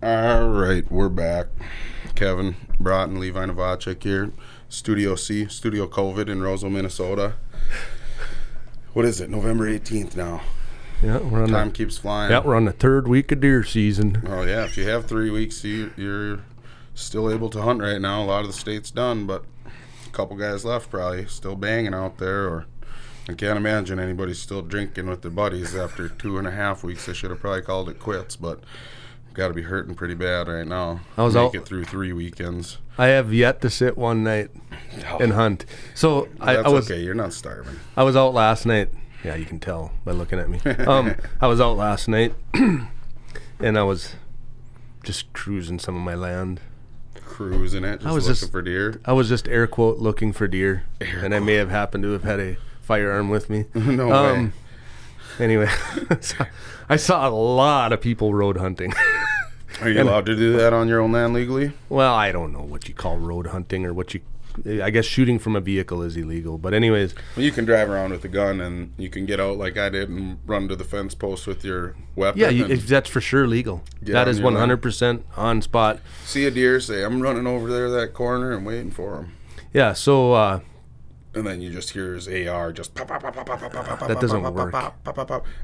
All right, we're back. Kevin Broughton, Levi Novacek here. Studio C, Studio COVID in Roseville, Minnesota. What is it, November 18th now? Yeah, we're on Time keeps flying. Yeah, we're on the third week of deer season. Oh, yeah, if you have 3 weeks, you're still able to hunt right now. A lot of the state's done, but a couple guys left probably still banging out there, or I can't imagine anybody still drinking with their buddies after 2.5 weeks. They should have probably called it quits, but... Got to be hurting pretty bad right now. I was out through 3 weekends. I have yet to sit one night and hunt. So I was okay. You're not starving. I was out last night. Yeah, you can tell by looking at me. I was out last night, and I was just cruising some of my land. Cruising it. Just I was looking for deer. I was just air quote looking for deer, and I may have happened to have had a firearm with me. No way. Anyway, I saw a lot of people road hunting. Are you allowed to do that on your own land legally? Well, I don't know what you call road hunting or what you... I guess shooting from a vehicle is illegal, but anyways... Well, you can drive around with a gun and you can get out like I did and run to the fence post with your weapon. Yeah, that's for sure legal. That is 100% on spot. See a deer, say, I'm running over there that corner and waiting for him. Yeah, so... and then you just hear his AR just pop, pop, pop, pop, pop, pop, pop, pop. That doesn't work.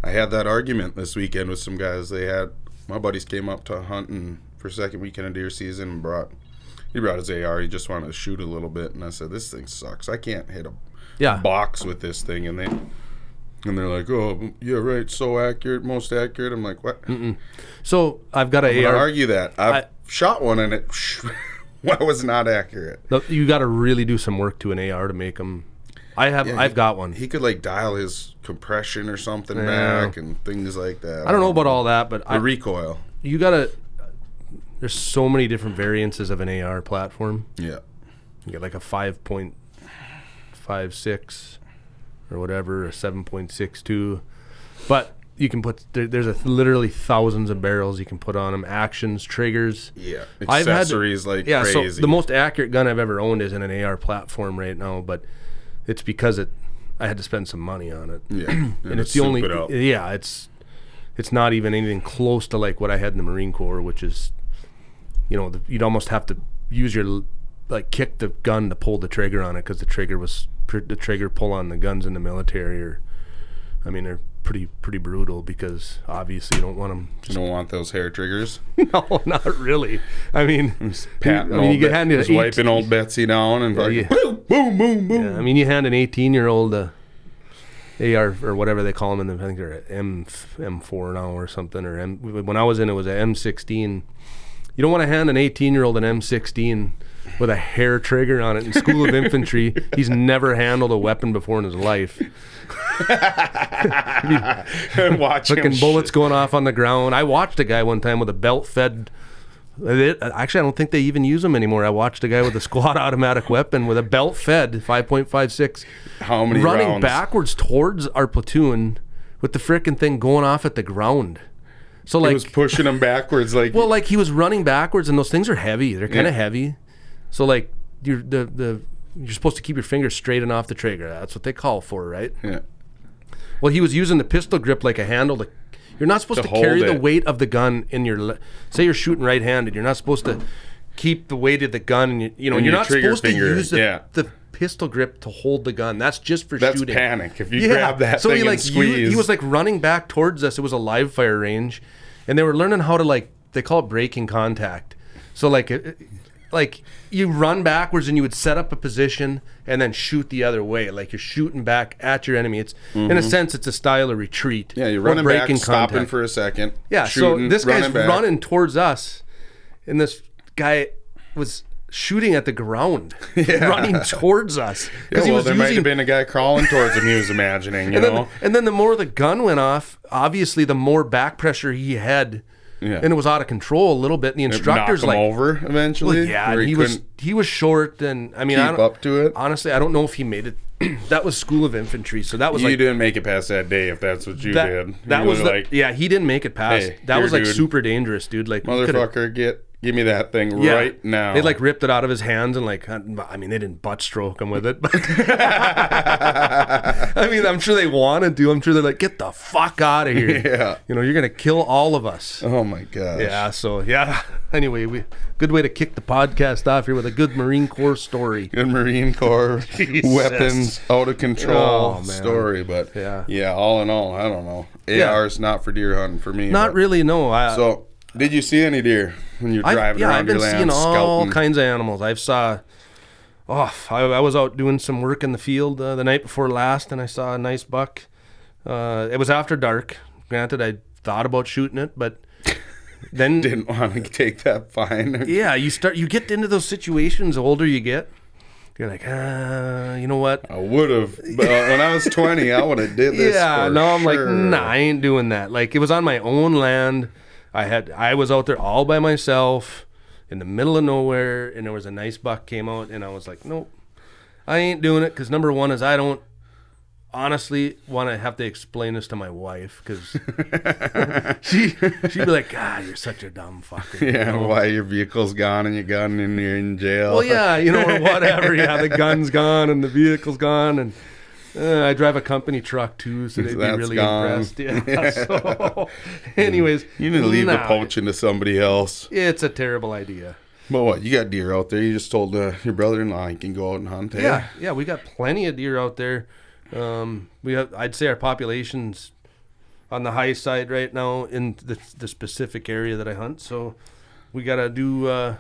I had that argument this weekend with some guys. They had my buddies came up to hunting for second weekend of deer season and he brought his AR. He just wanted to shoot a little bit, and I said, "This thing sucks. I can't hit a box with this thing." And they're like, "Oh, yeah, right. So accurate, most accurate." I'm like, "What?" Mm-mm. So I've got an AR. Argue that I shot one and it. What was not accurate? You got to really do some work to an AR to make them. I've got one. He could like dial his compression or something back and things like that. I don't know about all that, but the recoil. You got to. There's so many different variances of an AR platform. Yeah, you get like a 5.56 or whatever, a 7.62, but you can put there's literally thousands of barrels you can put on them, actions, triggers, accessories crazy. So the most accurate gun I've ever owned is in an AR platform right now, but it's because I had to spend some money on it. Yeah, and it's the only it's not even anything close to like what I had in the Marine Corps, which is you'd almost have to use your kick the gun to pull the trigger on it because the trigger pull on the guns in the military they're pretty brutal because obviously you don't want them. You don't want those hair triggers. No, not really. You get handed just wiping old Betsy down and boom, boom, boom, boom. Yeah, you hand an 18-year-old AR or whatever they call them, and I think they're at M4 now or something. Or when I was in, it was an M16. You don't want to hand an 18-year-old an M16 with a hair trigger on it in School of Infantry. He's never handled a weapon before in his life. Fucking bullets going off on the ground. I watched a guy one time with a belt-fed... Actually, I don't think they even use them anymore. I watched a guy with a squad automatic weapon with a belt-fed 5.56. How many running rounds? Backwards towards our platoon with the frickin' thing going off at the ground. So he was pushing them backwards. He was running backwards, and those things are heavy. They're kind of heavy. So you're supposed to keep your fingers straight and off the trigger. That's what they call for, right? Yeah. Well, he was using the pistol grip like a handle. You're not supposed to carry the weight of the gun in your. Say you're shooting right-handed, you're not supposed to keep the weight of the gun. And you're not supposed to use the pistol grip to hold the gun. That's just for shooting. That's panic. If you grab that thing and squeeze. He was running back towards us. It was a live fire range, and they were learning how to they call it breaking contact. So you run backwards and you would set up a position and then shoot the other way. You're shooting back at your enemy. It's in a sense, it's a style of retreat. Yeah, you're running back, stopping for a second. Yeah, shooting, so this guy's running towards us, and this guy was shooting at the ground, running towards us. Might have been a guy crawling towards him. He was imagining, And then the more the gun went off, obviously the more back pressure he had. Yeah. And it was out of control a little bit. And the instructor's knocked him over eventually. Well, yeah, he was short, and keep up to it. Honestly, I don't know if he made it. That was School of Infantry, so that was you didn't make it past that day if that's what you did. That was he didn't make it past. That was super dangerous, dude. Motherfucker, get Give me that thing right now. They like ripped it out of his hands and like, I mean, they didn't butt stroke him with it, but I mean, I'm sure they wanted to. I'm sure they're like, get the fuck out of here. Yeah. You know, you're going to kill all of us. Oh my gosh. Yeah. So yeah. Anyway, good way to kick the podcast off here with a good Marine Corps story. Good Marine Corps weapons, out of control story. But yeah, all in all, I don't know. AR's not for deer hunting for me. Not really. No. So did you see any deer when you're driving around your land? Yeah, I've been seeing all kinds of animals. I've saw, I was out doing some work in the field the night before last, and I saw a nice buck. It was after dark. Granted, I thought about shooting it, but then didn't want to take that fine. Yeah, you get into those situations. The older you get, you're like, you know what? I would have. When I was 20, I would have did this. Yeah, I'm like, nah, I ain't doing that. Like it was on my own land. I was out there all by myself in the middle of nowhere, and there was a nice buck came out, and I was like, nope, I ain't doing it, because number one is I don't honestly want to have to explain this to my wife, because she'd be like, God, you're such a dumb fucker. Yeah, you know? Why your vehicle's gone and your gun and you're in jail. Well, yeah, you know, or whatever. Yeah, the gun's gone and the vehicle's gone, and I drive a company truck too, so they'd be really impressed. Yeah. So, anyways, you need to leave the poaching to somebody else. It's a terrible idea. But what, you got deer out there? You just told your brother-in-law you can go out and hunt. Yeah, we got plenty of deer out there. We have, I'd say, our population's on the high side right now in the specific area that I hunt. So we got to do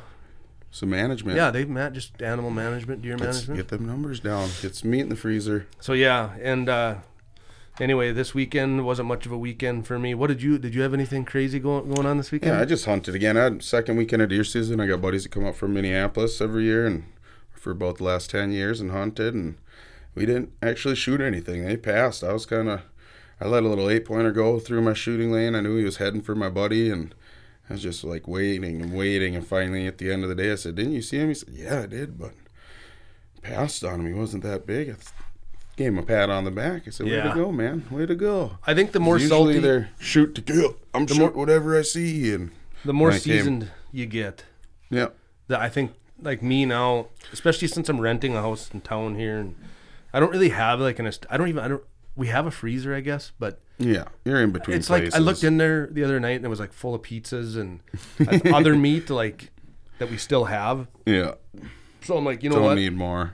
some management. Yeah, just animal management, deer management. Get them numbers down. Get some meat in the freezer. So yeah, and anyway, this weekend wasn't much of a weekend for me. What did you have anything crazy going on this weekend? Yeah, I just hunted again. I had second weekend of deer season. I got buddies that come up from Minneapolis every year, and for about the last 10 years, and hunted, and we didn't actually shoot anything. They passed. I let a little 8-pointer go through my shooting lane. I knew he was heading for my buddy, and I was just like waiting, and finally at the end of the day, I said, didn't you see him? He said, yeah, I did, but passed on him. He wasn't that big. I gave him a pat on the back. I said, way to go, man. Way to go. I think the more salty... Usually they're shoot to kill. I'm shooting whatever I see. And the more seasoned you get. Yeah. I think, like me now, especially since I'm renting a house in town here, and I don't really have like an... We have a freezer, I guess, but... Yeah, you're in between It's places. Like, I looked in there the other night, and it was, like, full of pizzas and other meat, like, that we still have. Yeah. So I'm like, you know what? Don't need more.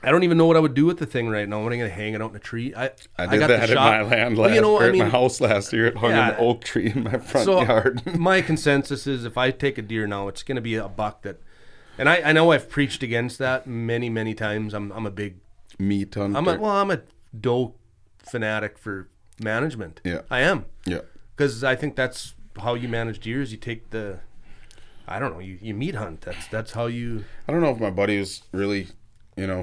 I don't even know what I would do with the thing right now. I'm going to hang it out in a tree. I did that at my land my house last year. It hung an oak tree in my front yard. My consensus is if I take a deer now, it's going to be a buck that... And I know I've preached against that many, many times. I'm a big... meat hunter. I'm a doe fanatic for management. Yeah, I am. Yeah, because I think that's how you manage deer. Is you take the, I don't know, you meat hunt. That's how you. I don't know if my buddy was really,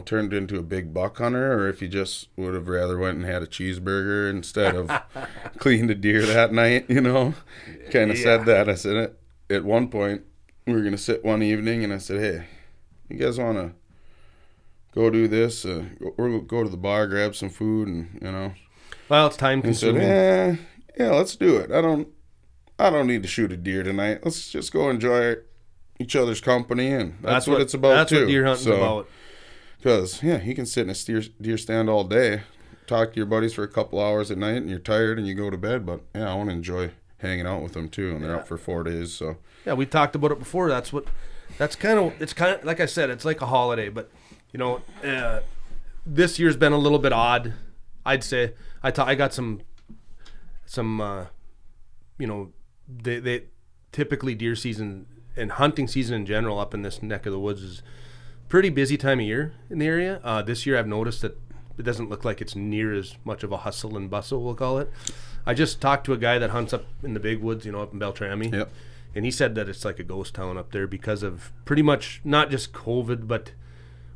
turned into a big buck hunter, or if he just would have rather went and had a cheeseburger instead of cleaned a deer that night. Kind of said that. I said it at one point. We were gonna sit one evening, and I said, hey, you guys wanna go do this, or go to the bar, grab some food, and Well, it's time consuming. Said, yeah, let's do it. I don't need to shoot a deer tonight. Let's just go enjoy each other's company, and that's what it's about. That's what deer hunting's about. Because you can sit in a deer stand all day, talk to your buddies for a couple hours at night, and you're tired and you go to bed. But I want to enjoy hanging out with them too, and they're out for 4 days. So we talked about it before. It's kind of like I said. It's like a holiday, but. This year's been a little bit odd, I'd say. I got some. They typically deer season and hunting season in general up in this neck of the woods is pretty busy time of year in the area. This year I've noticed that it doesn't look like it's near as much of a hustle and bustle, we'll call it. I just talked to a guy that hunts up in the big woods, up in Beltrami, and he said that it's like a ghost town up there because of pretty much not just COVID, but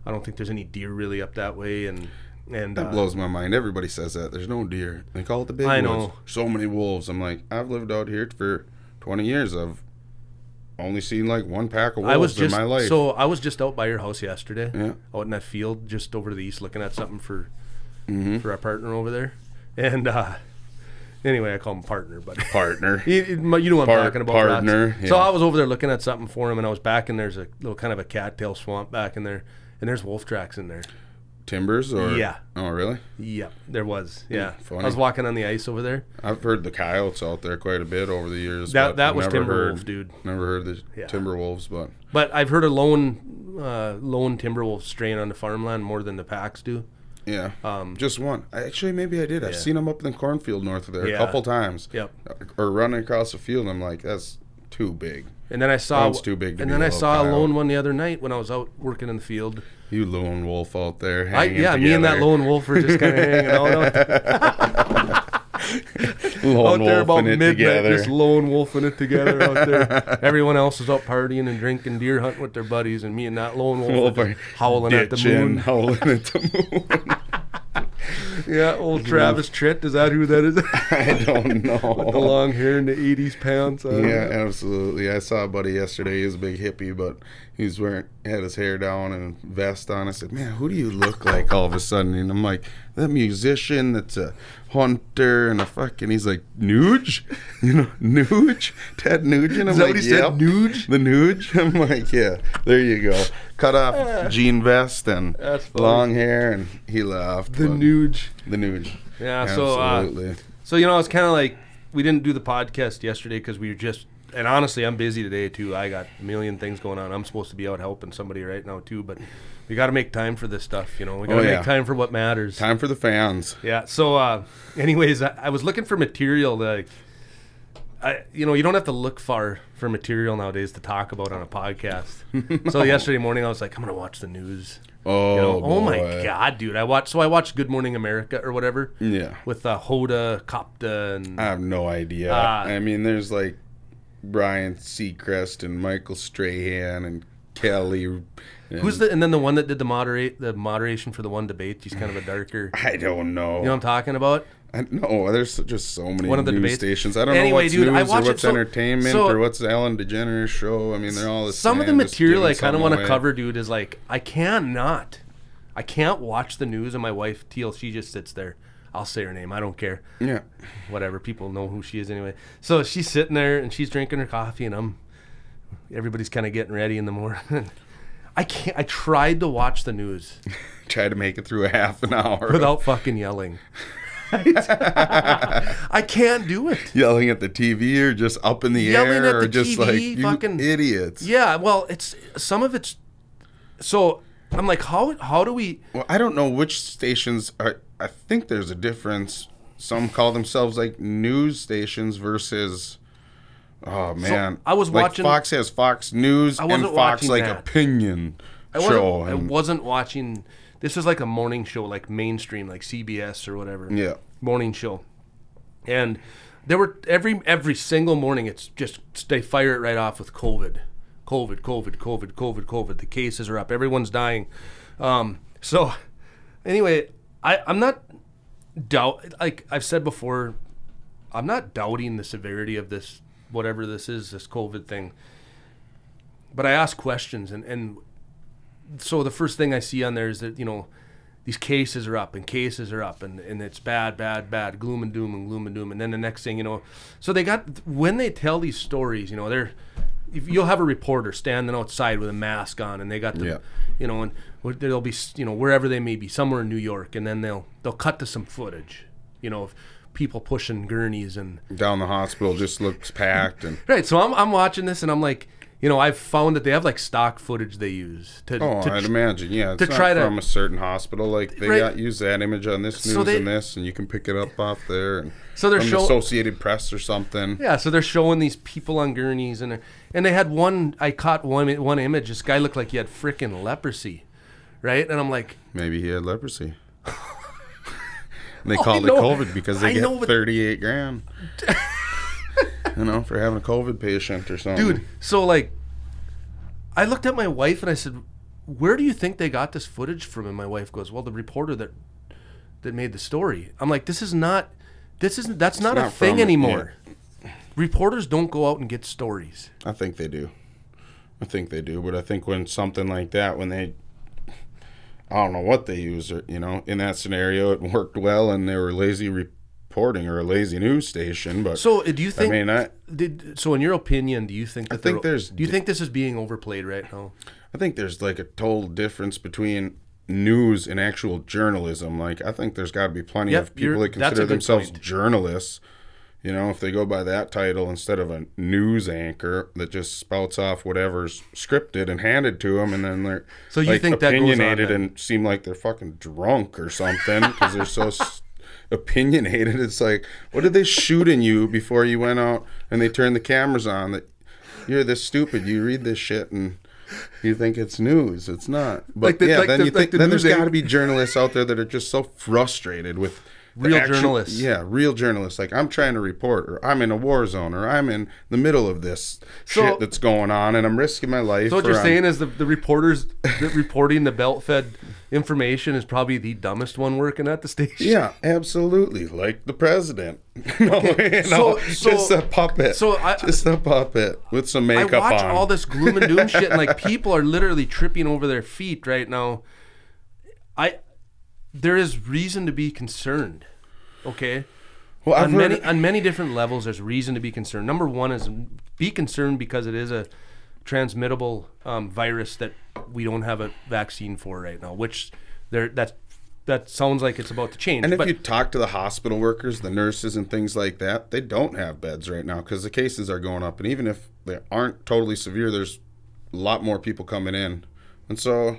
I don't think there's any deer really up that way, and that blows my mind. Everybody says that there's no deer. They call it the big woods. I know. So many wolves. I'm like, I've lived out here for 20 years. I've only seen like one pack of wolves in my life. So I was just out by your house yesterday, out in that field, just over to the east, looking at something for our partner over there, and Anyway, I call him partner, but partner. You know what I'm talking about. Partner. Yeah. So I was over there looking at something for him, and I was back, and there's a little kind of a cattail swamp back in there, and there's wolf tracks in there. Timbers or yeah. Oh, really? Yep, there was. Yeah, funny. I was walking on the ice over there. I've heard the coyotes out there quite a bit over the years. That was timberwolf, dude. Never heard the timberwolves, but I've heard a lone timberwolf straying on the farmland more than the packs do. Yeah, just one. Actually, maybe I did. I've seen them up in the cornfield north of there a couple times. Yep. Or running across the field. I'm like, that's too big. And then I saw. That's too big. And then I saw a lone one the other night when I was out working in the field. You lone wolf out there. Hanging together. Me and that lone wolf were just kind of hanging out. Lone wolfing it together. Just lone wolfing it together out there. Everyone else is out partying and drinking, deer hunting with their buddies, and me and that lone wolf howling at the moon. Howling at the moon. Yeah, old Travis Tritt. Is that who that is? I don't know. With the long hair and the 80s pants. Absolutely. I saw a buddy yesterday. He was a big hippie, but he's had his hair down and a vest on. I said, man, who do you look like all of a sudden? And I'm like, that musician that's a hunter and a fucking. He's like, Nuge? You know, Nuge? Ted Nugent? I'm like, yep. Nuge? The Nuge? I'm like, yeah, there you go. Cut off jean vest and long hair, and he laughed. The Nuge. The Nuge. Yeah, absolutely. So, you know, it's kind of like we didn't do the podcast yesterday because we were just, and honestly, I'm busy today, too. I got a million things going on. I'm supposed to be out helping somebody right now, too, but we got to make time for this stuff, you know. We got to make time for what matters. Time for the fans. Yeah, so anyways, I was looking for material that, you know, you don't have to look far for material nowadays to talk about on a podcast. No. So yesterday morning, I was like, I'm going to watch the news. Oh, you know, oh my God, dude! I watched Good Morning America or whatever. Yeah, with Hoda Kotb and I have no idea. I mean, there's like Brian Seacrest and Michael Strahan and Kelly. And then the one that did the moderation for the one debate. He's kind of a darker. I don't know. You know what I'm talking about? No, there's just so many news stations. I don't know what's news or what's entertainment or what's the Ellen DeGeneres show. I mean, they're all the same. Some of the material I kind of want to cover, dude, is like, I can't watch the news, and my wife, Teal, she just sits there. I'll say her name. I don't care. Yeah. Whatever. People know who she is anyway. So she's sitting there, and she's drinking her coffee, and everybody's kind of getting ready in the morning. I tried to watch the news. Tried to make it through a half an hour. Without fucking yelling. I can't do it. Yelling at the TV or just up in the air or just TV, like, you fucking idiots. Yeah, well, it's some of it's. So I'm like, how do we? Well, I don't know which stations are. I think there's a difference. Some call themselves like news stations versus. Oh man, so I was watching. Fox has Fox News and Fox like that. Opinion show. I wasn't watching. This is like a morning show, like mainstream, like CBS or whatever. Yeah. Morning show. And there were every single morning, it's just, they fire it right off with COVID. The cases are up. Everyone's dying. So anyway, I'm not like I've said before, I'm not doubting the severity of this, whatever this is, this COVID thing. But I ask questions and so the first thing I see on there is that, you know, these cases are up and it's bad, gloom and doom. And then the next thing, you know, so they got, when they tell these stories, you know, you'll have a reporter standing outside with a mask on and they got the, you know, and they'll be, you know, wherever they may be, somewhere in New York. And then they'll cut to some footage, you know, of people pushing gurneys and down the hospital just looks packed. And right. So I'm watching this and I'm like, you know, I've found that they have like stock footage they use to. Oh, I'd imagine, yeah. It's not from a certain hospital, like they got use that image on this news and this, and you can pick it up off there. And so they're showing Associated Press or something. Yeah, so they're showing these people on gurneys, and they had one. I caught one image. This guy looked like he had freaking leprosy, right? And I'm like, maybe he had leprosy. And they called it COVID because they get $38,000. You know, for having a COVID patient or something. Dude, so like, I looked at my wife and I said, where do you think they got this footage from? And my wife goes, well, the reporter that made the story. I'm like, that's not a thing anymore. Yeah. Reporters don't go out and get stories. I think they do. But I think when something like that, when they, I don't know what they use, or, you know, in that scenario, it worked well and they were lazy reporters. reporting or a lazy news station. But so do you think? I mean, so in your opinion, do you think? Do you think this is being overplayed right now? I think there's like a total difference between news and actual journalism. Like, I think there's got to be plenty of people that consider themselves journalists. You know, if they go by that title instead of a news anchor that just spouts off whatever's scripted and handed to them, and then they're so you like think opinionated that goes on, and seem like they're fucking drunk or something because they're so opinionated. It's like, what did they shoot in you before you went out and they turned the cameras on? That you're this stupid. You read this shit and you think it's news. It's not. But like then there's got to be journalists out there that are just so frustrated with. Real journalists. Yeah, real journalists. Like, I'm trying to report, or I'm in a war zone, or I'm in the middle of this shit that's going on, and I'm risking my life. So what you're saying is the reporters that reporting the belt-fed information is probably the dumbest one working at the station. Yeah, absolutely. Like the president. Okay. Just a puppet. Just a puppet with some makeup on. I watch all this gloom and doom shit, and like people are literally tripping over their feet right now. There is reason to be concerned, okay? Well, on many different levels, there's reason to be concerned. Number one is be concerned because it is a transmittable virus that we don't have a vaccine for right now, which that sounds like it's about to change. And if you talk to the hospital workers, the nurses and things like that, they don't have beds right now because the cases are going up. And even if they aren't totally severe, there's a lot more people coming in. And so...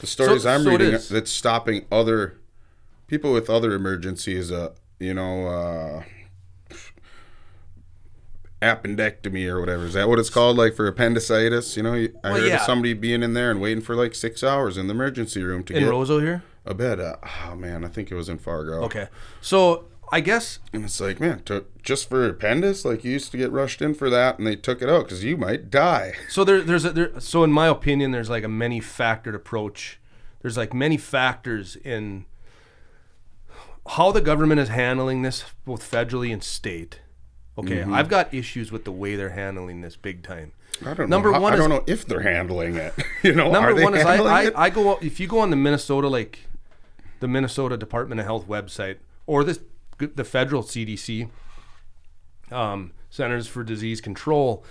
the stories I'm reading that's stopping other people with other emergencies, appendectomy or whatever. Is that what it's called, like for appendicitis? You know, I heard of somebody being in there and waiting for like 6 hours in the emergency room to get Roseau here? A bed. I think it was in Fargo. Okay. So I guess. And it's like, man, just for appendix, like you used to get rushed in for that and they took it out because you might die. So so in my opinion, there's like a many-factored approach. There's like many factors in how the government is handling this, both federally and state. Okay, mm-hmm. I've got issues with the way they're handling this big time. I don't know if they're handling it. You know, I go out, if you go on the Minnesota Department of Health website or the federal CDC, Centers for Disease Control,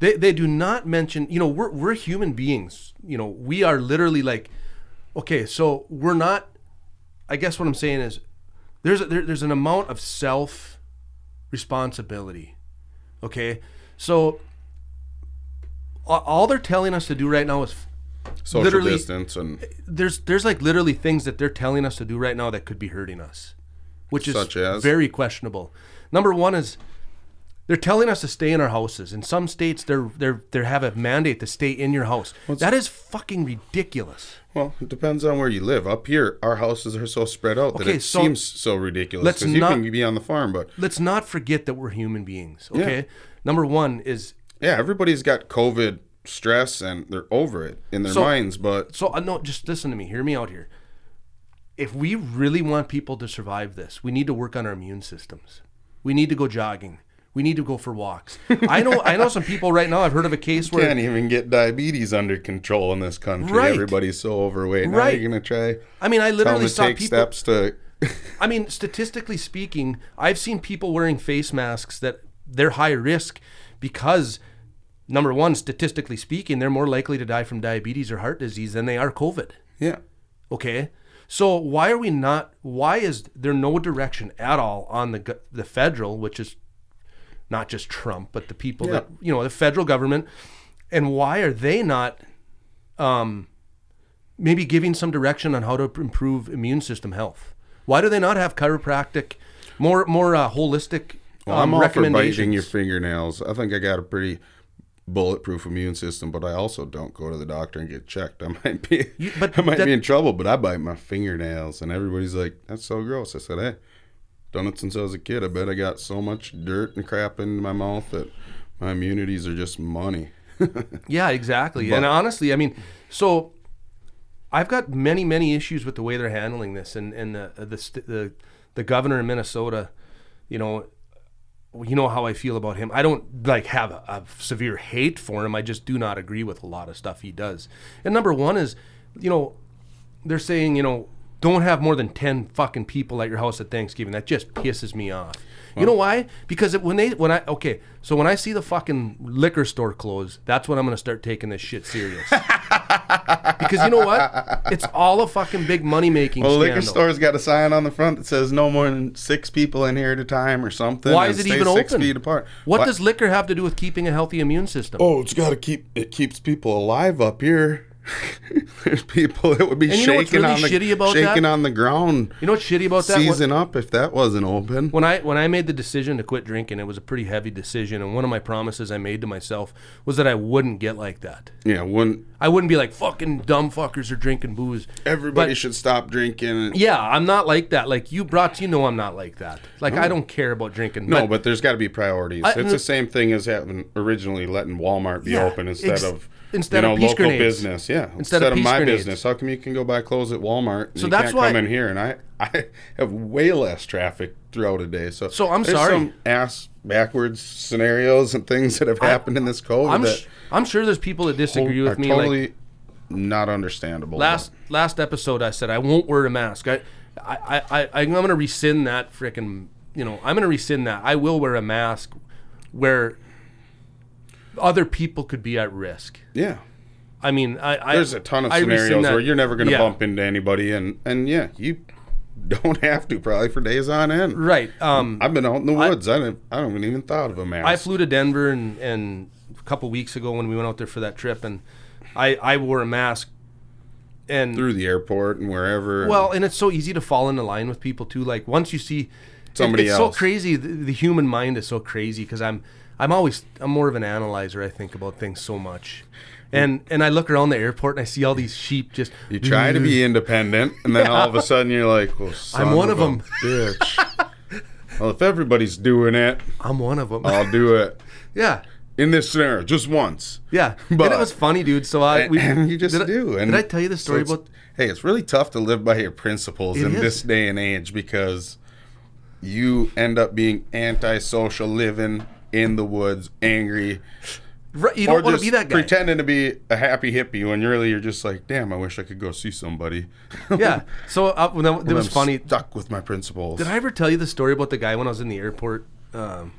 they do not mention, you know, we're human beings. You know, we are literally like, okay, so we're not, I guess what I'm saying is there's an amount of self-responsibility, okay? So all they're telling us to do right now is social distance, and there's like literally things that they're telling us to do right now that could be hurting us. Which is very questionable. Number one is they're telling us to stay in our houses. In some states, they have a mandate to stay in your house. That is fucking ridiculous. Well, it depends on where you live. Up here, our houses are so spread out that it seems so ridiculous because you can be on the farm. But let's not forget that we're human beings, okay? Yeah. Number one is... yeah, everybody's got COVID stress and they're over it in their minds, but... So, no, just listen to me. Hear me out here. If we really want people to survive this, we need to work on our immune systems. We need to go jogging. We need to go for walks. I know some people right now, I've heard of a case where... you can't even get diabetes under control in this country. Right. Everybody's so overweight. Now you're going to try... I mean, I literally saw people... steps to... I mean, statistically speaking, I've seen people wearing face masks that they're high risk because, number one, statistically speaking, they're more likely to die from diabetes or heart disease than they are COVID. Yeah. Okay. So why is there no direction at all on the federal, which is not just Trump, but the people that, you know, the federal government, and why are they not maybe giving some direction on how to improve immune system health? Why do they not have chiropractic, more holistic recommendations? I'm all for biting your fingernails. I think I got a pretty... bulletproof immune system, but I also don't go to the doctor and get checked. I might be in trouble, but I bite my fingernails, and everybody's like, that's so gross. I said, hey, done it since I was a kid. I bet I got so much dirt and crap in my mouth that my immunities are just money. Yeah, exactly. But, and honestly, I mean, so I've got many, many issues with the way they're handling this, and the governor in Minnesota, you know how I feel about him. I don't like have a severe hate for him. I just do not agree with a lot of stuff he does. And number one is, you know, they're saying, you know, Don't have more than 10 fucking people at your house at Thanksgiving. That just pisses me off. Wow. You know why? Because when I see the fucking liquor store close, that's when I'm going to start taking this shit serious. Because you know what? It's all a fucking big money-making scandal. Well, the liquor store's got a sign on the front that says no more than 6 people in here at a time or something. Why is it even open? 6 feet apart. What does liquor have to do with keeping a healthy immune system? Oh, it keeps people alive up here. There's people that would be shaking on the ground. You know what's shitty about that? Season up if that wasn't open. When I made the decision to quit drinking, it was a pretty heavy decision, and one of my promises I made to myself was that I wouldn't get like that. Yeah, I wouldn't be like, fucking dumb fuckers are drinking booze. Everybody should stop drinking. Yeah, I'm not like that. Like you brought, I'm not like that. Like I don't care about drinking. No, but there's got to be priorities. It's the same thing as letting Walmart be open instead of Peace Grenades. Local business, yeah. Instead of my business. How come you can go buy clothes at Walmart and you can't come in here? And I have way less traffic throughout a day. So I'm sorry. There's some backwards scenarios and things that have happened in this COVID. I'm sure there's people that disagree with me. Totally not understandable. Last episode I said I won't wear a mask. I'm going to rescind that frickin', I'm going to rescind that. I will wear a mask where other people could be at risk. Yeah. I mean, there's a ton of scenarios where you're never going to bump into anybody. And you don't have to probably for days on end. Right. I've been out in the woods. I haven't even thought of a mask. I flew to Denver and a couple weeks ago when we went out there for that trip, and I wore a mask. And through the airport and wherever. Well, and it's so easy to fall into line with people, too. Like, once you see somebody else. It's so crazy. The human mind is so crazy because I'm more of an analyzer. I think about things so much, and I look around the airport and I see all these sheep. Just you try to be independent, and then all of a sudden you're like, well, I'm one of them, bitch. Well, if everybody's doing it, I'm one of them. I'll do it. Yeah. In this scenario, just once. Yeah, but and it was funny, dude. So did I tell you the story about? Hey, it's really tough to live by your principles in this day and age because you end up being antisocial living. In the woods, angry. Right, you don't want to be that guy. Pretending to be a happy hippie when really you're just like, damn, I wish I could go see somebody. Yeah. So it was funny. Stuck with my principles. Did I ever tell you the story about the guy when I was in the airport to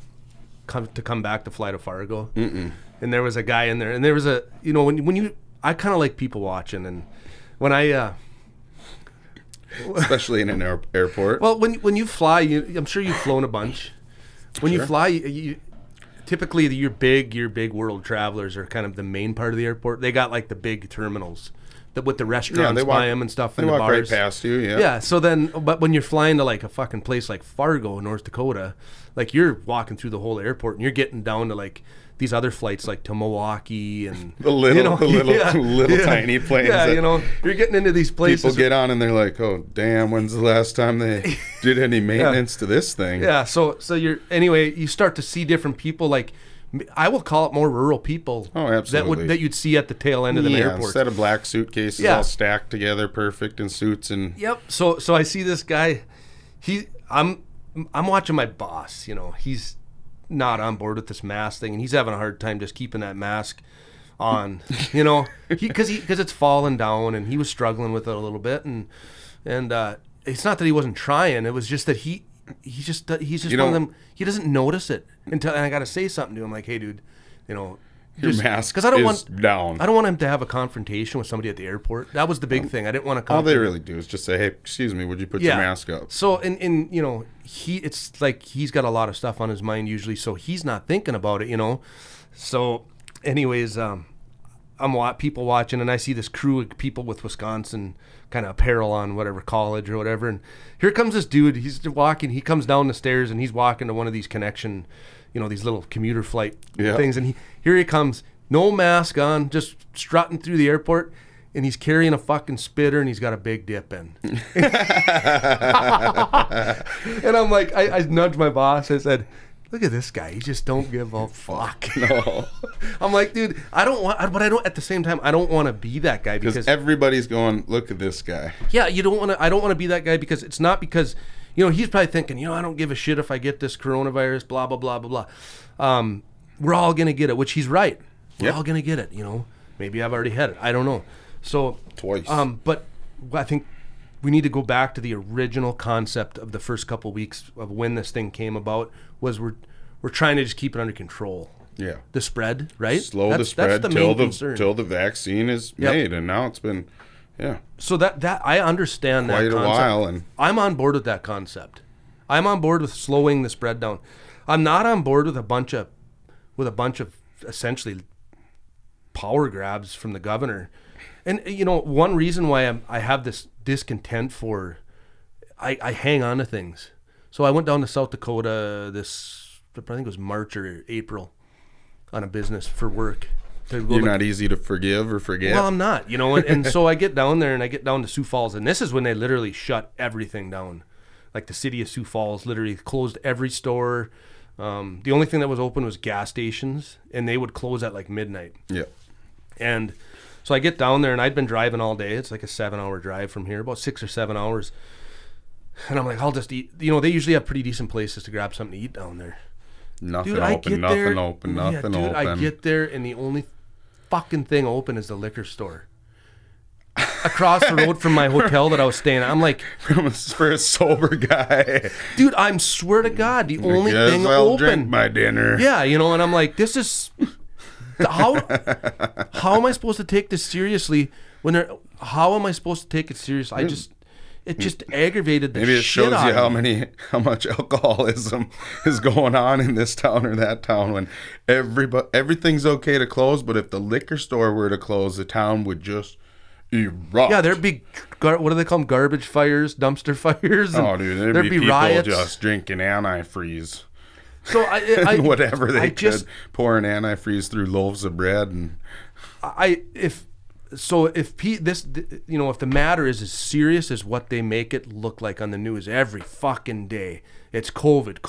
come back to fly to Fargo? Mm-mm. And there was a guy in there, and there was a I kind of like people watching, and when I. Especially in an airport. Well, when you fly, I'm sure you've flown a bunch. You fly, typically, your big world travelers are kind of the main part of the airport. They got like the big terminals with the restaurants by them and stuff. They walk bars. Right past you, yeah. Yeah, so then, but when you're flying to like a fucking place like Fargo, North Dakota, like you're walking through the whole airport and you're getting down to like these other flights like to Milwaukee and the little tiny planes. Yeah, you're getting into these places. People get on and they're like, oh, damn, when's the last time they did any maintenance to this thing? Yeah, so you start to see different people like, I will call it more rural people. Oh, absolutely. That you'd see at the tail end of the airport. Instead of black suitcases all stacked together, perfect in suits and. Yep. So I see this guy. I'm watching my boss. He's not on board with this mask thing, and he's having a hard time just keeping that mask on. Because it's fallen down, and he was struggling with it a little bit, and it's not that he wasn't trying. It was just that he. He's just one of them. He doesn't notice it and I gotta say something to him like, hey, dude, your mask is down. I don't want him to have a confrontation with somebody at the airport. That was the big thing. I didn't want to. All they really do is just say, hey, excuse me, would you put your mask up? So it's like he's got a lot of stuff on his mind usually, so he's not thinking about it. So anyways, I'm people watching, and I see this crew of people with Wisconsin kind of apparel on, whatever, college or whatever. And here comes this dude. He's walking. He comes down the stairs, and he's walking to one of these connection, these little commuter flight things. And here he comes, no mask on, just strutting through the airport. And he's carrying a fucking spitter, and he's got a big dip in. And I'm like, I nudged my boss. I said, look at this guy. He just don't give a fuck. No. I'm like, dude, at the same time, I don't want to be that guy because everybody's going, look at this guy. Yeah, I don't want to be that guy because it's not because, he's probably thinking, I don't give a shit if I get this coronavirus, blah, blah, blah, blah, blah. We're all going to get it, which he's right. We're all going to get it. Maybe I've already had it. I don't know. So, twice. But I think we need to go back to the original concept of the first couple of weeks of when this thing came about, was we're trying to just keep it under control. Yeah. The spread, right? Slow the spread till the vaccine is made, and now it's been, yeah. So that I understand that concept. Quite a while, and I'm on board with that concept. I'm on board with slowing the spread down. I'm not on board with a bunch of essentially power grabs from the governor. And you know, one reason why I have this discontent for, I hang on to things. So I went down to South Dakota I think it was March or April, on a business for work. Not easy to forgive or forget. Well, I'm not, you know. And so I get down there and I get down to Sioux Falls, and this is when they literally shut everything down. Like the city of Sioux Falls literally closed every store. The only thing that was open was gas stations, and they would close at like midnight. Yeah. And so I get down there, and I'd been driving all day. It's like a 7-hour drive from here, about 6 or 7 hours. And I'm like, I'll just eat. You know, they usually have pretty decent places to grab something to eat down there. Nothing open. I get there, and the only fucking thing open is the liquor store across the road from my hotel that I was staying at. I'm like, for a sober guy, dude, I'm swear to God, the only thing open. Drink my dinner. Yeah, you know, and I'm like, this is how am I supposed to take this seriously when they're? How am I supposed to take it seriously? It just aggravated the shit out of me. Maybe it shows you how much alcoholism is going on in this town or that town, when everything's okay to close, but if the liquor store were to close, the town would just erupt. Yeah, there'd be, what do they call them, garbage fires, dumpster fires. And there'd be people riots. Just drinking antifreeze. So pouring antifreeze through loaves of bread. And if the matter is as serious as what they make it look like on the news every fucking day, it's COVID.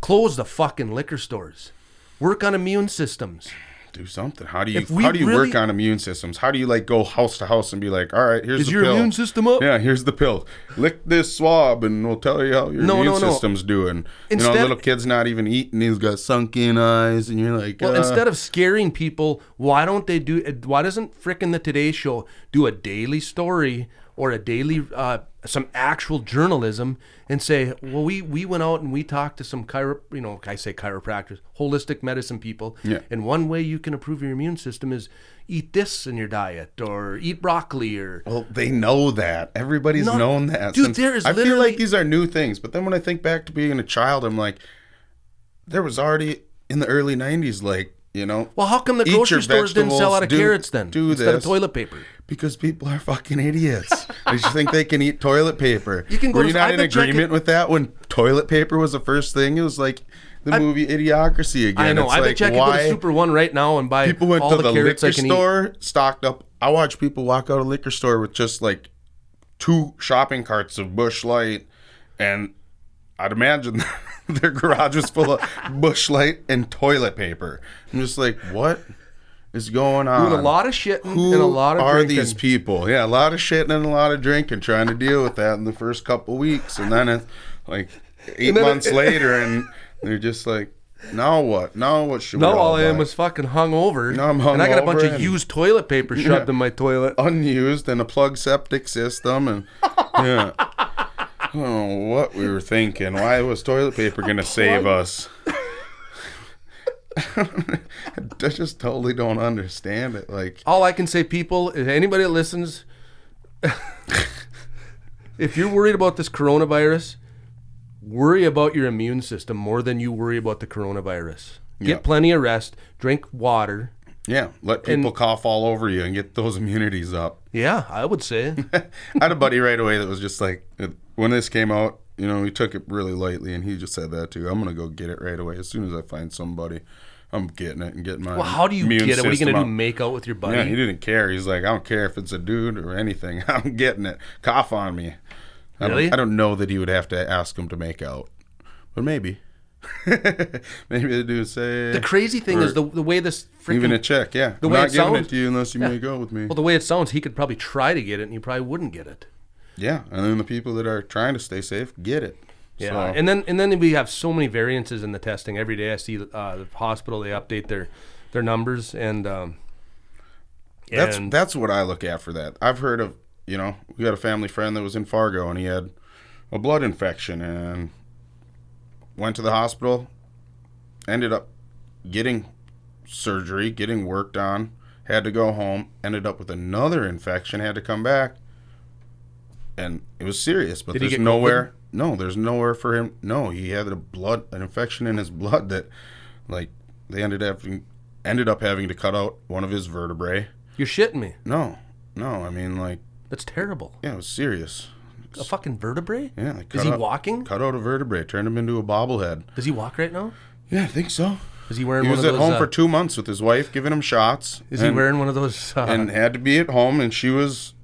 Close the fucking liquor stores. Work on immune systems. Do something. How do you work on immune systems? How do you go house to house and be like, all right, here's the pill. Is your immune system up? Yeah, here's the pill. Lick this swab and we'll tell you how your immune system's doing. Instead, little kid's not even eating. He's got sunken eyes, and you're like, instead of scaring people, why doesn't frickin' the Today Show do a daily story or a daily some actual journalism and say, well, we went out and we talked to some chiropractors, holistic medicine people, and one way you can improve your immune system is eat this in your diet or eat broccoli or... Well, they know that. Everybody's known that. Dude, I feel like these are new things, but then when I think back to being a child, I'm like, there was already in the early 90s, well, how come the grocery stores didn't sell out of carrots then instead of toilet paper? Because people are fucking idiots. They just think they can eat toilet paper. Were you not in agreement with that when toilet paper was the first thing? It was like the movie Idiocracy again. I know. I bet you can go to Super One right now and buy all the carrots. People went to the liquor store, stocked up. I watch people walk out of liquor store with just like 2 shopping carts of Busch Light, and I'd imagine their garage was full of Busch Light and toilet paper. I'm just like, what is going on? Doing a lot of shitting and a lot of drinking. Who are these people? Yeah, a lot of shitting and a lot of drinking, trying to deal with that in the first couple weeks. And then it's like 8 months later, and they're just like, now what? Now what should we do? No, all I am was fucking hungover. Now I'm hungover. And I got a bunch of used toilet paper shoved in my toilet. Unused, and a plug septic system. And yeah. I don't know what we were thinking. Why was toilet paper going to save us? I just totally don't understand it. All I can say, people, if anybody that listens, if you're worried about this coronavirus, worry about your immune system more than you worry about the coronavirus. Get plenty of rest. Drink water. Yeah, let people cough all over you and get those immunities up. Yeah, I would say. I had a buddy right away that was just like... When this came out, he took it really lightly, and he just said that too. I'm going to go get it right away. As soon as I find somebody, I'm getting it and getting my immune system. Well, how do you get it? What are you going to do, make out with your buddy? Yeah, he didn't care. He's like, I don't care if it's a dude or anything. I'm getting it. Cough on me. Really? I don't know that he would have to ask him to make out, but maybe. Maybe they do say... The crazy thing is the way this freaking... Even a check, yeah. I'm not giving it to you unless you make out with me. Well, the way it sounds, he could probably try to get it, and he probably wouldn't get it. Yeah, and then the people that are trying to stay safe get it. Yeah, so. and then we have so many variances in the testing. Every day I see the hospital, they update their numbers, and that's what I look at for that. I've heard of you know, we got a family friend that was in Fargo, and he had a blood infection and went to the hospital, ended up getting surgery, getting worked on, had to go home, ended up with another infection, had to come back, and it was serious. But there's nowhere, no, there's nowhere for him. No, he had an infection in his blood that, like, they ended up having to cut out one of his vertebrae. You're shitting me. No, I mean, like, that's terrible. Yeah, it was serious. A fucking vertebrae? Yeah. Like, is he walking? Cut out a vertebrae, turned him into a bobblehead. Does he walk right now? Yeah, I think so. Is he wearing? He was one of those, at home for 2 months with his wife, giving him shots. Is he wearing one of those? And had to be at home, and she was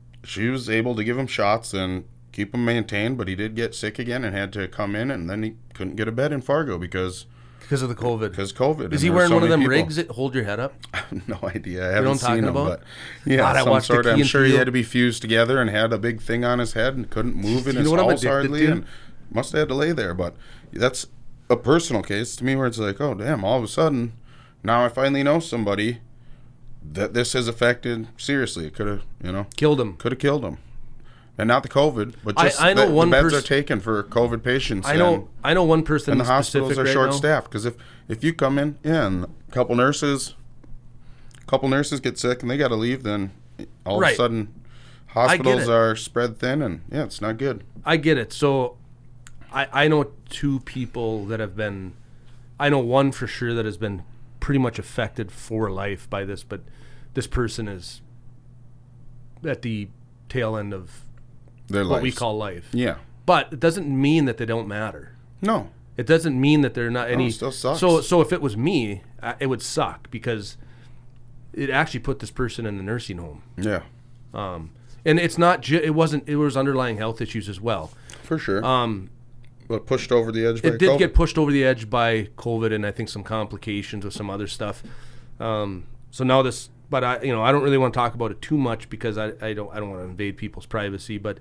able to give him shots and keep him maintained. But he did get sick again and had to come in, and then he couldn't get a bed in Fargo because of the COVID. Because COVID. Is he wearing one of them rigs that hold your head up? I have no idea. I haven't seen him, but yeah, some sort. I'm sure he had to be fused together and had a big thing on his head and couldn't move in his house hardly, and must have had to lay there. But that's a personal case to me where it's like, oh damn, all of a sudden now I finally know somebody that this has affected seriously. It could have, you know, killed him, and not the COVID, but just I know the beds are taken for COVID patients. I know one person, and the hospitals are short staffed because if you come in, yeah, and a couple nurses get sick and they got to leave, then all of a sudden hospitals are spread thin, and yeah, it's not good. I get it. So I know two people that have been, I know one for sure that has been pretty much affected for life by this, but this person is at the tail end of their what we call life. Yeah. But it doesn't mean that they don't matter. No. It doesn't mean that they're not any. No, it still sucks. So if it was me, it would suck because it actually put this person in the nursing home. Yeah. And it's not, it was underlying health issues as well. For sure. But pushed over the edge by COVID. It did get pushed over the edge by COVID, and I think some complications with some other stuff. So now this, but I don't really want to talk about it too much because I don't want to invade people's privacy. But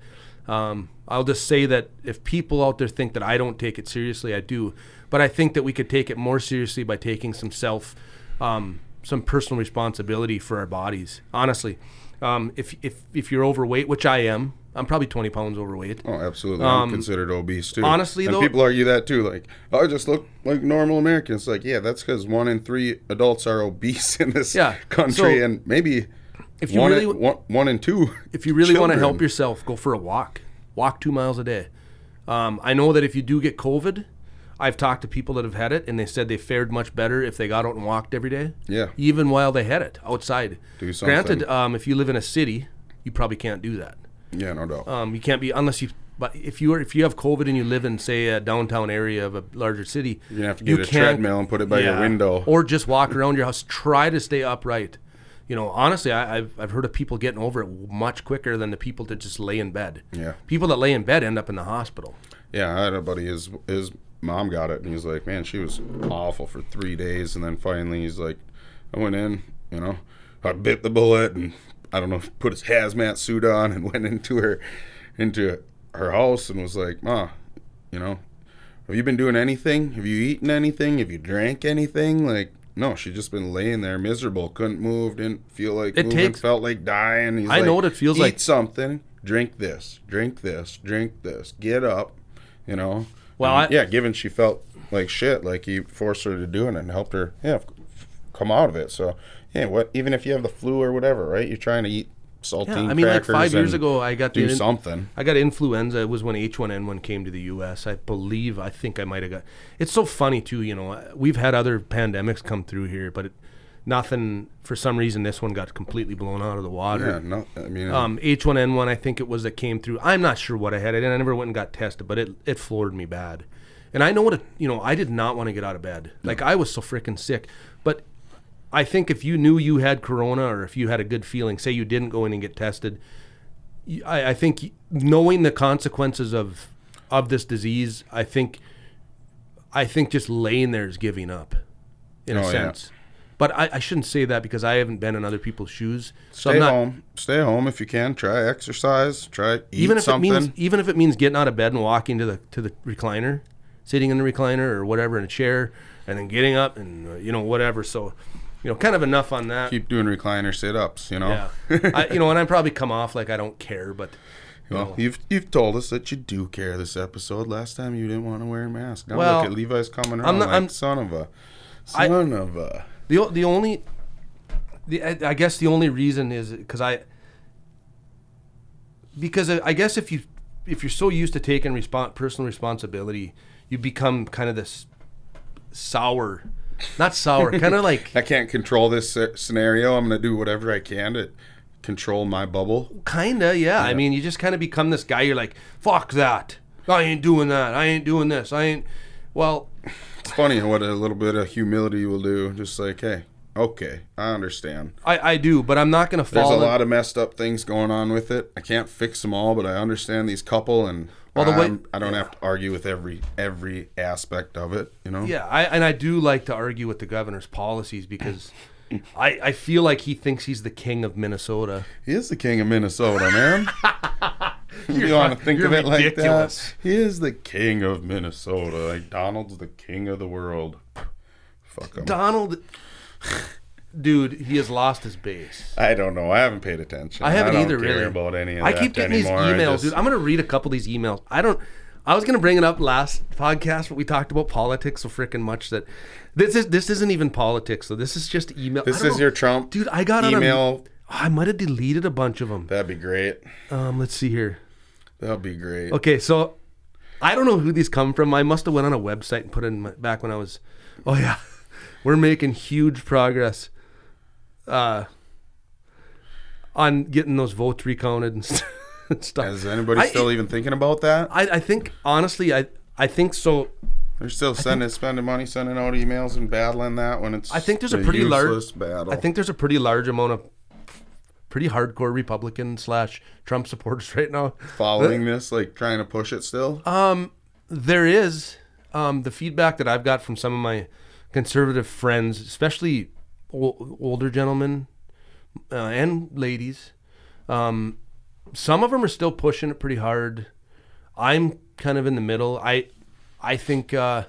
I'll just say that if people out there think that I don't take it seriously, I do. But I think that we could take it more seriously by taking some personal responsibility for our bodies. Honestly, if you're overweight, which I am. I'm probably 20 pounds overweight. Oh, absolutely. I'm considered obese, too. Honestly, and though, people argue that, too. Like, I just look like normal Americans. It's like, yeah, that's because 1 in 3 adults are obese in this country. So, and maybe if you one in two if you really want to help yourself, go for a walk. Walk 2 miles a day. I know that if you do get COVID, I've talked to people that have had it, and they said they fared much better if they got out and walked every day. Yeah. Even while they had it, outside. Do something. Granted, if you live in a city, you probably can't do that. Yeah, no doubt. You can't be unless you. But if you have COVID and you live in, say, a downtown area of a larger city, you have to get a treadmill and put it by your window, or just walk around your house. Try to stay upright. You know, honestly, I've heard of people getting over it much quicker than the people that just lay in bed. Yeah, people that lay in bed end up in the hospital. Yeah, I had a buddy. His mom got it, and he's like, man, she was awful for 3 days, and then finally he's like, I went in, you know, I bit the bullet and. I don't know, put his hazmat suit on and went into her house and was like, Ma, you know, have you been doing anything? Have you eaten anything? Have you drank anything? Like, no, she'd just been laying there miserable, couldn't move, didn't feel like moving, felt like dying. He's like, I know what it feels like. Eat something, drink this, drink this, drink this, get up, you know. Well, given she felt like shit, like he forced her to do it and helped her, come out of it, so... Yeah, even if you have the flu or whatever, right? You're trying to eat saltine crackers. Yeah, I mean, like 5 years ago, I got something. I got influenza. It was when H1N1 came to the U.S. I think I might have got. It's so funny too, you know. We've had other pandemics come through here, but nothing. For some reason, this one got completely blown out of the water. Yeah, no. I mean, H1N1. I think it was that came through. I'm not sure what I had. I never went and got tested, but it floored me bad. And I know I did not want to get out of bed. Like I was so freaking sick, but. I think if you knew you had corona or if you had a good feeling, say you didn't go in and get tested, I think knowing the consequences of this disease, I think just laying there is giving up in a sense. Yeah. But I shouldn't say that because I haven't been in other people's shoes. So home. Stay home if you can. Try exercise. Try eat something. Even if it means getting out of bed and walking to the recliner, sitting in the recliner or whatever in a chair, and then getting up and whatever. So. you know, kind of enough on that. Keep doing recliner sit-ups, you know. Yeah. You know, and I probably come off like I don't care, but... Well, you've told us that you do care this episode. Last time you didn't want to wear a mask. Now well, look at Levi's coming around son of a. The only reason is because I guess if you're so used to taking personal responsibility, you become kind of this sour, not sour, kind of like I can't control this scenario. I'm going to do whatever I can to control my bubble. Kinda, yeah. I mean, you just kind of become this guy. You're like, fuck that. I ain't doing that. I ain't doing this. I ain't. Well, it's funny what a little bit of humility will do. Just like, hey, okay, I understand. I do, but I'm not gonna fall. There's a lot of messed up things going on with it. I can't fix them all, but I understand these couple, and I don't have to argue with every aspect of it. You know? Yeah, I do like to argue with the governor's policies because. I feel like he thinks he's the king of Minnesota. He is the king of Minnesota, man. You want to think of it ridiculous. Like that? He is the king of Minnesota. Like Donald's the king of the world. Fuck him. Donald, dude, he has lost his base. I don't know. I haven't paid attention. I haven't either. Really, I don't care about any of that. I keep getting these emails, dude. I'm gonna read a couple of these emails. I was gonna bring it up last podcast, but we talked about politics so freaking much that this isn't even politics. So this is just email. This is your Trump, dude. I got email. I might have deleted a bunch of them. That'd be great. Let's see here. That'd be great. Okay, so I don't know who these come from. I must have went on a website and put in back when I was. Oh yeah, we're making huge progress on getting those votes recounted and stuff. Stuff. Is anybody still even thinking about that? I think, honestly, I think so. They're still spending money, sending out emails and battling that when it's. I think there's a pretty large battle. I think there's a pretty large amount of pretty hardcore Republican/Trump supporters right now following this, like trying to push it still. There is the feedback that I've got from some of my conservative friends, especially older gentlemen and ladies. Some of them are still pushing it pretty hard. I'm kind of in the middle. I think as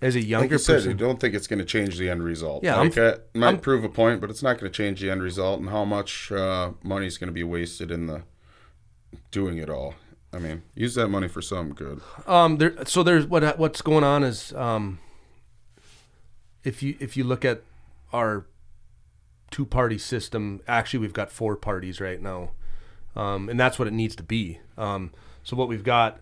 a younger person, I don't think it's going to change the end result. Yeah, like it might prove a point, but it's not going to change the end result and how much money is going to be wasted in the doing it all. I mean, use that money for something good. There's what's going on is if you look at our two-party system, actually we've got four parties right now. And that's what it needs to be. So what we've got,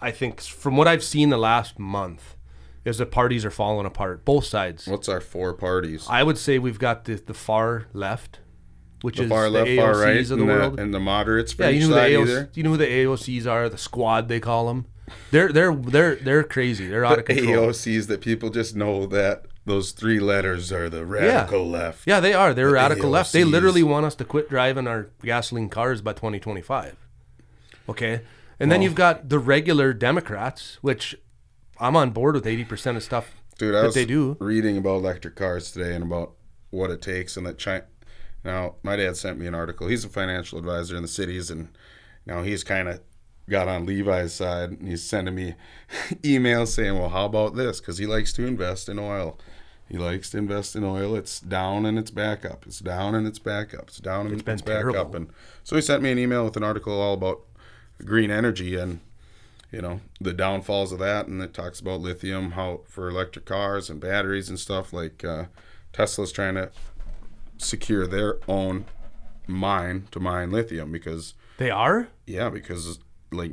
I think, from what I've seen the last month, is the parties are falling apart, both sides. What's our four parties? I would say we've got the far left, which is the AOCs far right, of the world, and the moderates. For each side either. You know who the AOCs are? The squad they call them. They're crazy. They're out of control. AOCs that people just know that. Those three letters are the radical left. Yeah, they are. They're radical AOCs. Left. They literally want us to quit driving our gasoline cars by 2025. Okay? And then you've got the regular Democrats, which I'm on board with 80% of stuff they do. Reading about electric cars today and about what it takes. And that now, my dad sent me an article. He's a financial advisor in the cities, and now he's kind of got on Levi's side, and he's sending me emails saying, well, how about this? Because he likes to invest in oil. He likes to invest in oil. It's down and it's back up. It's down and it's back up. It's down and it's back up. And so he sent me an email with an article all about green energy and, you know, the downfalls of that. And it talks about lithium, how for electric cars and batteries and stuff, like Tesla's trying to secure their own mine to mine lithium because... They are? Yeah, because like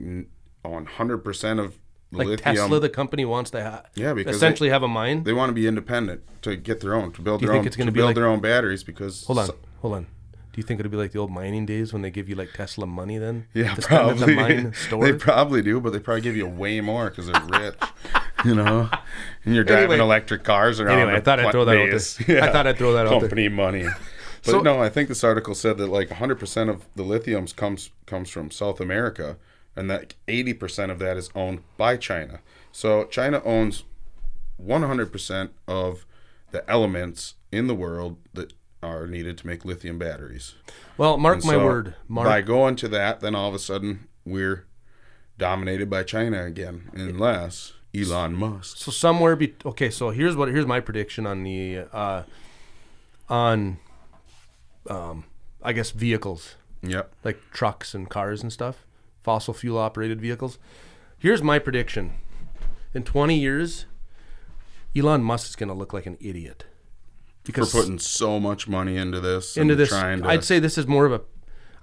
100% of... Like lithium. Tesla, the company wants to essentially have a mine. They want to be independent to get their own, to build their own, their own batteries because... Hold on. Do you think it'll be like the old mining days when they give you like Tesla money then? Yeah, probably. The mine store? They probably do, but they probably give you way more because they're rich, you know? And you're driving electric cars around. Anyway, I thought I'd throw that out there. Yeah. I thought I'd throw that out there. Company money. But no, I think this article said that like 100% of the lithium comes from South America. And that 80% of that is owned by China. So China owns 100% of the elements in the world that are needed to make lithium batteries. Well, mark my word. By going to that, then all of a sudden we're dominated by China again, unless Elon Musk. So here's my prediction on the on, I guess, vehicles. Yep. Like trucks and cars and stuff, fossil fuel operated vehicles. Here's my prediction. In 20 years, Elon Musk is going to look like an idiot. Because we're putting so much money into this. I'd say this is more of a...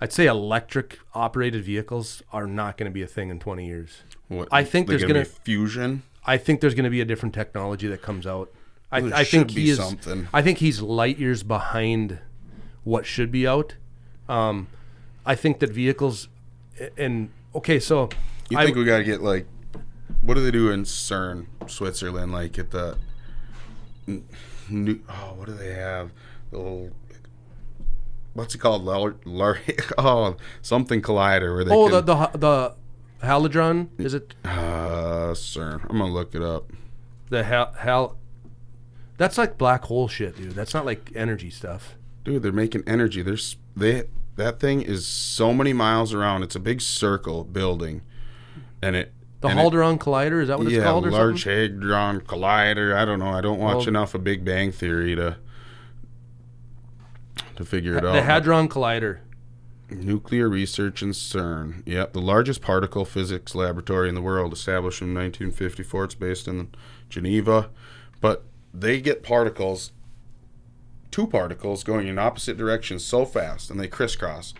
I'd say electric operated vehicles are not going to be a thing in 20 years. What, I think there's going to be fusion. I think there's going to be a different technology that comes out. I think he's light years behind what should be out. I think that vehicles and okay, so I think we got to get like, what do they do in CERN, Switzerland? Like at the what do they have? The little, what's it called? Something collider where they the Halidron, is it? CERN. I'm gonna look it up. The that's like black hole shit, dude. That's not like energy stuff. Dude, they're making energy. That thing is so many miles around. It's a big circle building, and it. The Hadron Collider, is that what it's called? Yeah, Large Hadron Collider. I don't know. I don't watch enough of Big Bang Theory to figure it out. The Hadron Collider. Nuclear research in CERN. Yep, the largest particle physics laboratory in the world, established in 1954. It's based in Geneva, but they get two particles going in opposite directions so fast, and they crisscross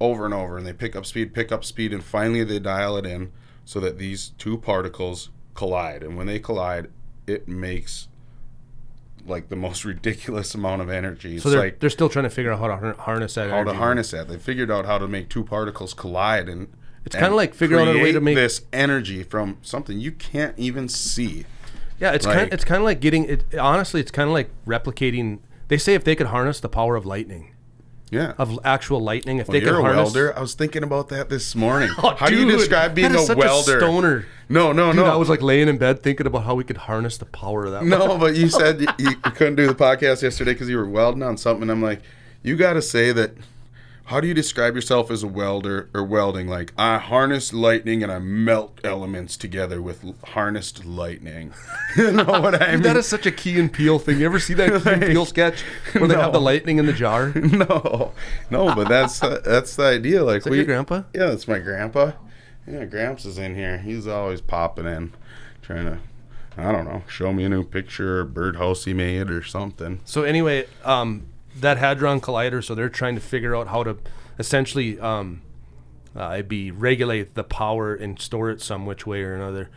over and over, and they pick up speed, and finally they dial it in so that these two particles collide. And when they collide, it makes like the most ridiculous amount of energy. So they're still trying to figure out how to harness that energy. They figured out how to make two particles collide, and it's kind of like figuring out a way to make this energy from something you can't even see. Yeah, it's kind of like replicating. They say if they could harness the power of lightning. Yeah. Of actual lightning. If they could harness... You're a welder. I was thinking about that this morning. Oh, how do you describe being a welder? A stoner. No. I was like laying in bed thinking about how we could harness the power of that. No, but you said you couldn't do the podcast yesterday because you were welding on something. And I'm like, you got to say that... How do you describe yourself as a welder or welding? Like, I harness lightning and I melt elements together with harnessed lightning. You know what I mean? That is such a Key and Peele thing. You ever see that Key and Peele sketch where they have the lightning in the jar? No, but that's the idea. Like, is that your grandpa? Yeah, that's my grandpa. Yeah, Gramps is in here. He's always popping in, trying to, I don't know, show me a new picture or birdhouse he made or something. So anyway, that Hadron Collider, so they're trying to figure out how to essentially regulate the power and store it some which way or another.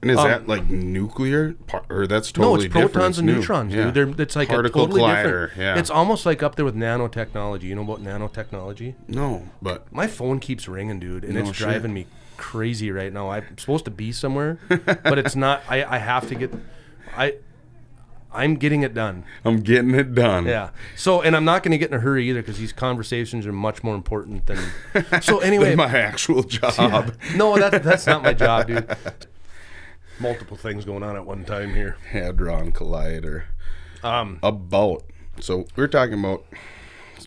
And is that like nuclear? Or that's totally different? No, it's protons and neutrons. Yeah. Dude. It's like particle a totally collider. Different. Yeah. It's almost like up there with nanotechnology. You know about nanotechnology? No, but... My phone keeps ringing, dude, and it's driving me crazy right now. I'm supposed to be somewhere, but it's not... I have to get... I'm getting it done. Yeah. So, and I'm not going to get in a hurry either because these conversations are much more important than... So anyway... than my actual job. Yeah. No, that's not my job, dude. Multiple things going on at one time here. Hadron Collider. So we're talking about,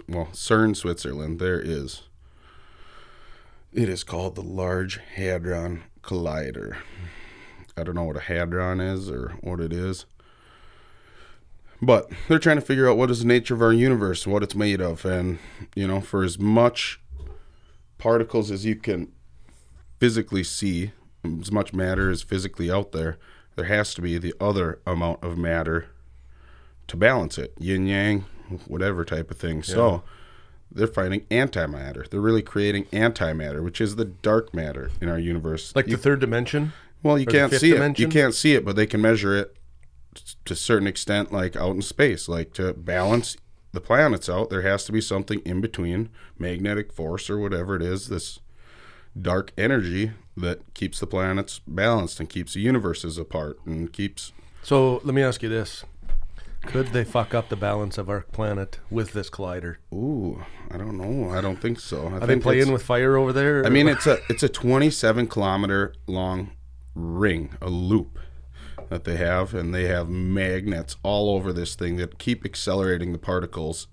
well, CERN, Switzerland. It is called the Large Hadron Collider. I don't know what a hadron is or what it is. But they're trying to figure out what is the nature of our universe, what it's made of. And, you know, for as much particles as you can physically see, as much matter as physically out there, there has to be the other amount of matter to balance it. Yin, yang, whatever type of thing. Yeah. So they're finding antimatter. They're really creating antimatter, which is the dark matter in our universe. Like the third dimension? Well, you can't see it. You can't see it, but they can measure it to a certain extent, like out in space. Like, to balance the planets out, there has to be something in between, magnetic force or whatever it is, this dark energy that keeps the planets balanced and keeps the universes apart and keeps... So let me ask you this. Could they fuck up the balance of our planet with this collider? Ooh, I don't know. I don't think so. Are they playing with fire over there? I mean, it's a 27 kilometer long ring, a loop that they have, and they have magnets all over this thing that keep accelerating the particles.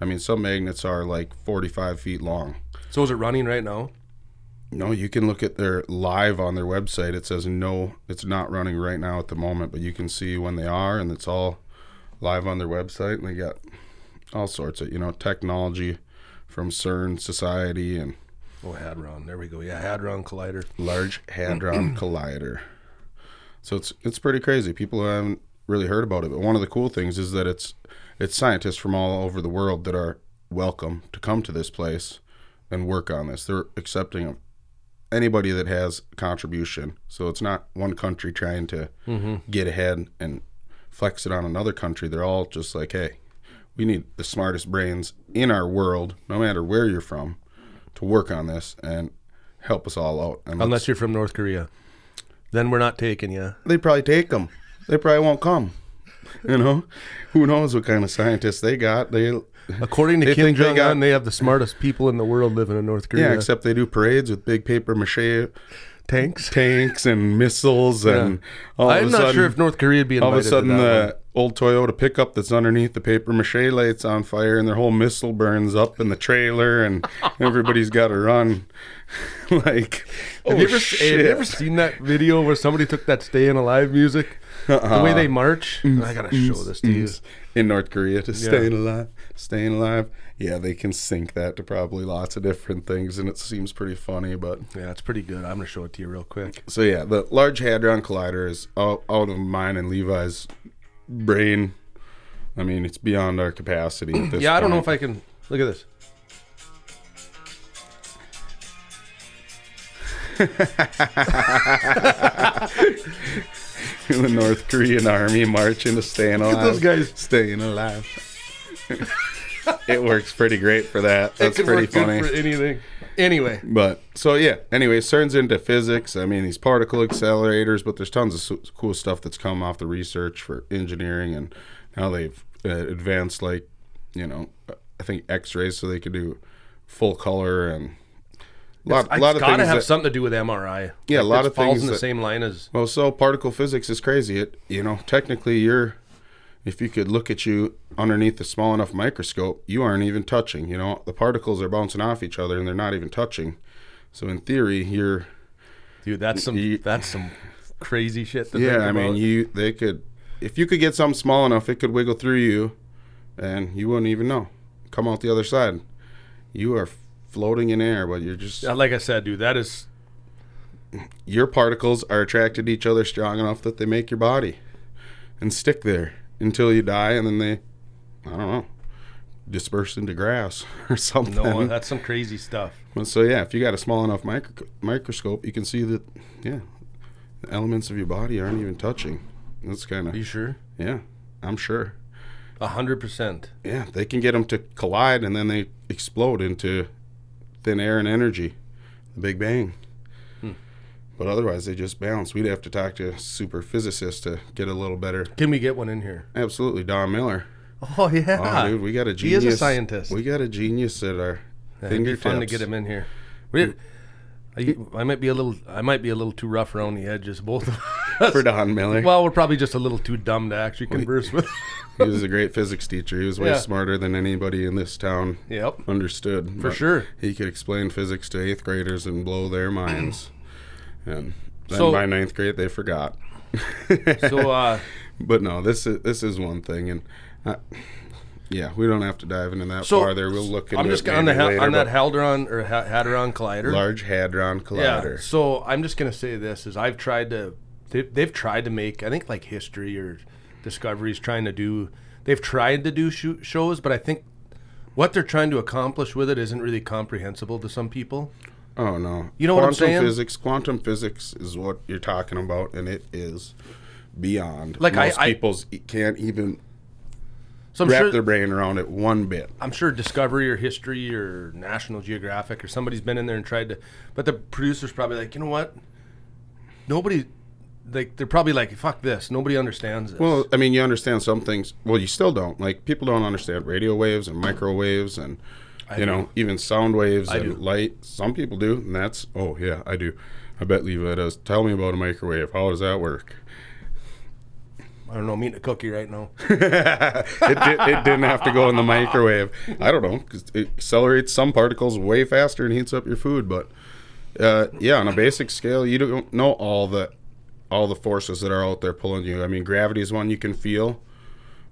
I mean, some magnets are like 45 feet long. So is it running right now? No, you can look at their live on their website. It says no, it's not running right now at the moment, but you can see when they are, and it's all live on their website. And they got all sorts of, you know, technology from CERN Society and... Oh, Hadron. There we go. Yeah, Hadron Collider. Large Hadron Collider. So it's pretty crazy. People haven't really heard about it, but one of the cool things is that it's scientists from all over the world that are welcome to come to this place and work on this. They're accepting of anybody that has contribution. So it's not one country trying to get ahead and flex it on another country. They're all just like, hey, we need the smartest brains in our world, no matter where you're from, to work on this and help us all out. And unless you're from North Korea. Then we're not taking you. They probably take them. They probably won't come. You know? Who knows what kind of scientists they got. According to Kim Jong-un, they have the smartest people in the world living in North Korea. Yeah, except they do parades with big paper mache tanks and missiles and all of a sudden. I'm not sure if North Korea would be invited to that. All of a sudden the old Toyota pickup that's underneath the paper mache lights on fire and their whole missile burns up in the trailer and everybody's got to run. Like, have you ever seen that video where somebody took that Stayin' Alive music? The way they march? I got to show this to you. In North Korea, to Stayin' Alive. Stayin' Alive. Yeah, they can sync that to probably lots of different things, and it seems pretty funny, but... Yeah, it's pretty good. I'm going to show it to you real quick. So, yeah, the Large Hadron Collider is out of mine and Levi's brain. I mean, it's beyond our capacity at this point. I don't know if I can... Look at this. The North Korean army marching to Stayin' Alive. Look at those guys. Stayin' Alive. It works pretty great for that. That's pretty funny. It could work good for anything. Anyway. But, so yeah. Anyway, CERN's into physics. I mean, these particle accelerators, but there's tons of cool stuff that's come off the research for engineering, and now they've advanced, like, you know, I think X-rays, so they could do full color and... A lot of things gotta have something to do with MRI. Yeah, like a lot of things falls in the same line as. Well, so particle physics is crazy. It, you know, technically, if you could look at you underneath a small enough microscope, you aren't even touching. You know, the particles are bouncing off each other and they're not even touching. So in theory, you're. Dude, that's some crazy shit. Yeah, I mean, they could, if you could get something small enough, it could wiggle through you, and you wouldn't even know. Come out the other side, you are floating in air, but you're just... Like I said, dude, that is... Your particles are attracted to each other strong enough that they make your body and stick there until you die, and then they, I don't know, disperse into grass or something. No, that's some crazy stuff. So, yeah, if you got a small enough microscope, you can see that, yeah, the elements of your body aren't even touching. That's kind of... Are you sure? Yeah, I'm sure. 100%. Yeah, they can get them to collide, and then they explode into... thin air and energy, the Big Bang. But otherwise, they just bounce. We'd have to talk to a super physicist to get a little better. Can we get one in here? Absolutely, Don Miller. Oh yeah, oh, dude, we got a genius. He is a scientist. We got a genius at our fingertips. It'd be fun to get him in here. I might be a little too rough around the edges, both of us. For Don Miller. Well, we're probably just a little too dumb to actually converse with. He was a great physics teacher. He was way smarter than anybody in this town. Yep. Understood. For sure. He could explain physics to 8th graders and blow their minds. And then by 9th grade, they forgot. But no, this is one thing. And we don't have to dive into that far there. We'll look into it. I'm just going on that Hadron Collider. Large Hadron Collider. Yeah. So I'm just going to say this is I've tried to, they've tried to make, I think, like history or Discovery's tried to do shows, but I think what they're trying to accomplish with it isn't really comprehensible to some people. Oh, no. You know what I'm saying? Quantum physics is what you're talking about, and it is beyond. Like most people's can't even... wrap their brain around it one bit. I'm sure Discovery or History or National Geographic or somebody's been in there and tried to... But the producer's probably like, you know what? Nobody... They're probably like, fuck this. Nobody understands this. Well, I mean, you understand some things. Well, you still don't. Like, people don't understand radio waves and microwaves and, even sound waves and light. Some people do, and that's... Oh, yeah, I do. I bet Levi does. Tell me about a microwave. How does that work? I don't know. I'm eating a cookie right now. It didn't have to go in the microwave. I don't know, because it accelerates some particles way faster and heats up your food. But, on a basic scale, you don't know all the forces that are out there pulling you. I mean, gravity is one you can feel.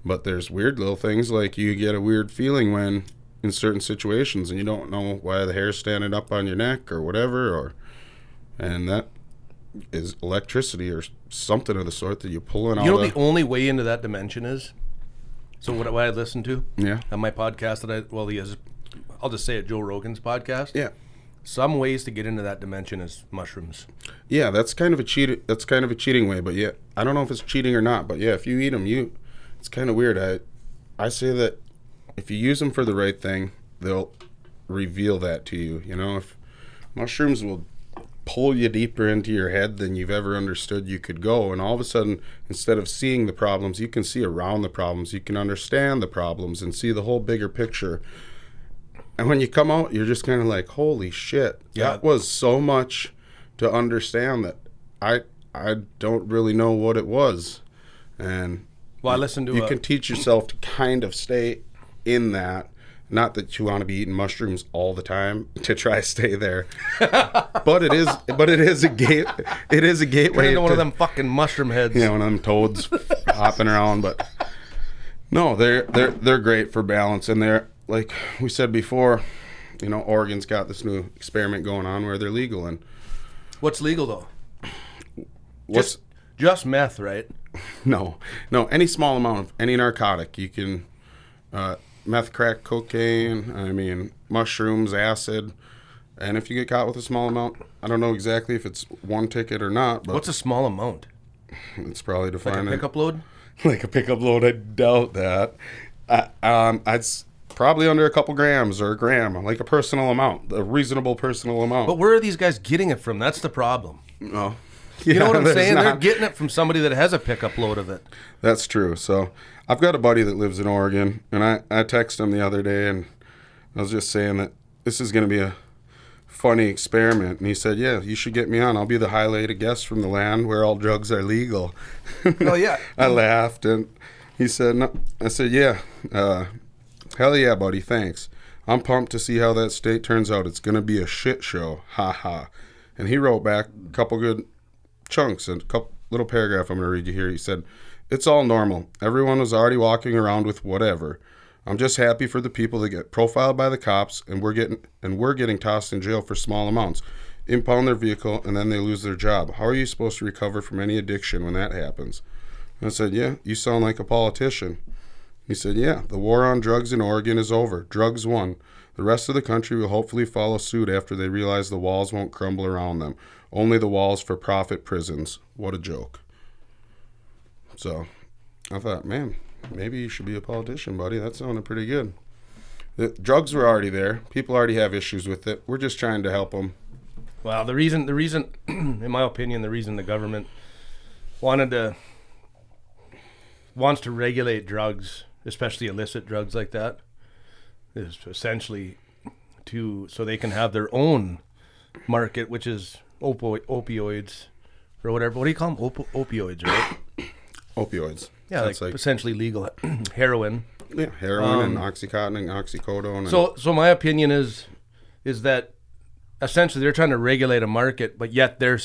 But there's weird little things, like you get a weird feeling when in certain situations and you don't know why the hair's standing up on your neck or whatever, or and that is electricity or something of the sort that you're pulling out. You know what the only way into that dimension is? So what I listen to on my podcast that I'll just say it, Joe Rogan's podcast. Yeah. Some ways to get into that dimension is mushrooms. Yeah, that's kind of a cheat. That's kind of a cheating way, but yeah, I don't know if it's cheating or not. But yeah, if you eat them, it's kind of weird. I say that if you use them for the right thing, they'll reveal that to you. You know, if mushrooms will pull you deeper into your head than you've ever understood you could go, and all of a sudden, instead of seeing the problems, you can see around the problems. You can understand the problems and see the whole bigger picture. And when you come out, you're just kind of like, holy shit, that was so much to understand that I don't really know what it was. And well, I listened to you can teach yourself to kind of stay in that. Not that you want to be eating mushrooms all the time to try to stay there, but it is a gateway. Into one of them fucking mushroom heads, you know, and them toads hopping around. But no, they're great for balance, and they're. Like we said before, you know, Oregon's got this new experiment going on where they're legal. And what's legal though? Just meth, right? No, any small amount of any narcotic. You can meth, crack, cocaine, mushrooms, acid. And if you get caught with a small amount, I don't know exactly if it's one ticket or not, but what's a small amount? It's probably defined like a pickup load? Like a pickup load, I doubt that. I'd probably under a couple grams or a gram, like a personal amount, a reasonable personal amount. But where are these guys getting it from? That's the problem. No. Yeah, you know what I'm saying? They're getting it from somebody that has a pickup load of it. That's true. So I've got a buddy that lives in Oregon, and I texted him the other day, and I was just saying that this is going to be a funny experiment. And he said, yeah, you should get me on. I'll be the highlighted guest from the land where all drugs are legal. Oh, yeah. I laughed, and he said, no. I said, yeah, hell yeah, buddy, thanks. I'm pumped to see how that state turns out. It's going to be a shit show. Ha ha. And he wrote back a couple good chunks and a couple little paragraph I'm going to read you here. He said, it's all normal. Everyone was already walking around with whatever. I'm just happy for the people that get profiled by the cops and we're getting tossed in jail for small amounts. Impound their vehicle and then they lose their job. How are you supposed to recover from any addiction when that happens? And I said, yeah, you sound like a politician. He said, yeah, the war on drugs in Oregon is over. Drugs won. The rest of the country will hopefully follow suit after they realize the walls won't crumble around them. Only the walls for profit prisons. What a joke. So I thought, man, maybe you should be a politician, buddy. That sounded pretty good. The drugs were already there. People already have issues with it. We're just trying to help them. Well, the reason, in my opinion, the reason the government wants to regulate drugs, especially illicit drugs like that, is essentially so they can have their own market, which is opioids or whatever. What do you call them? Opioids, right? Opioids. Yeah, like essentially legal heroin. Yeah, heroin and OxyContin and oxycodone. And so my opinion is that essentially they're trying to regulate a market, but yet they're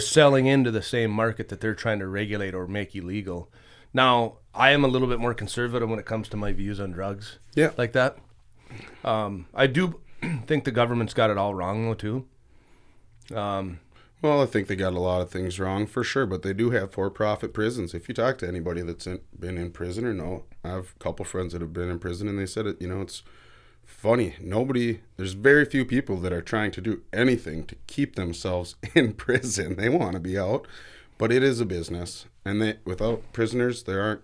selling into the same market that they're trying to regulate or make illegal. Now, I am a little bit more conservative when it comes to my views on drugs. Yeah. Like that. I do think the government's got it all wrong, though, too. Well, I think they got a lot of things wrong, for sure, but they do have for-profit prisons. If you talk to anybody that's been in prison or no, I have a couple friends that have been in prison, and they said it, you know, it's funny. There's very few people that are trying to do anything to keep themselves in prison. They want to be out, but it is a business. And without prisoners, there aren't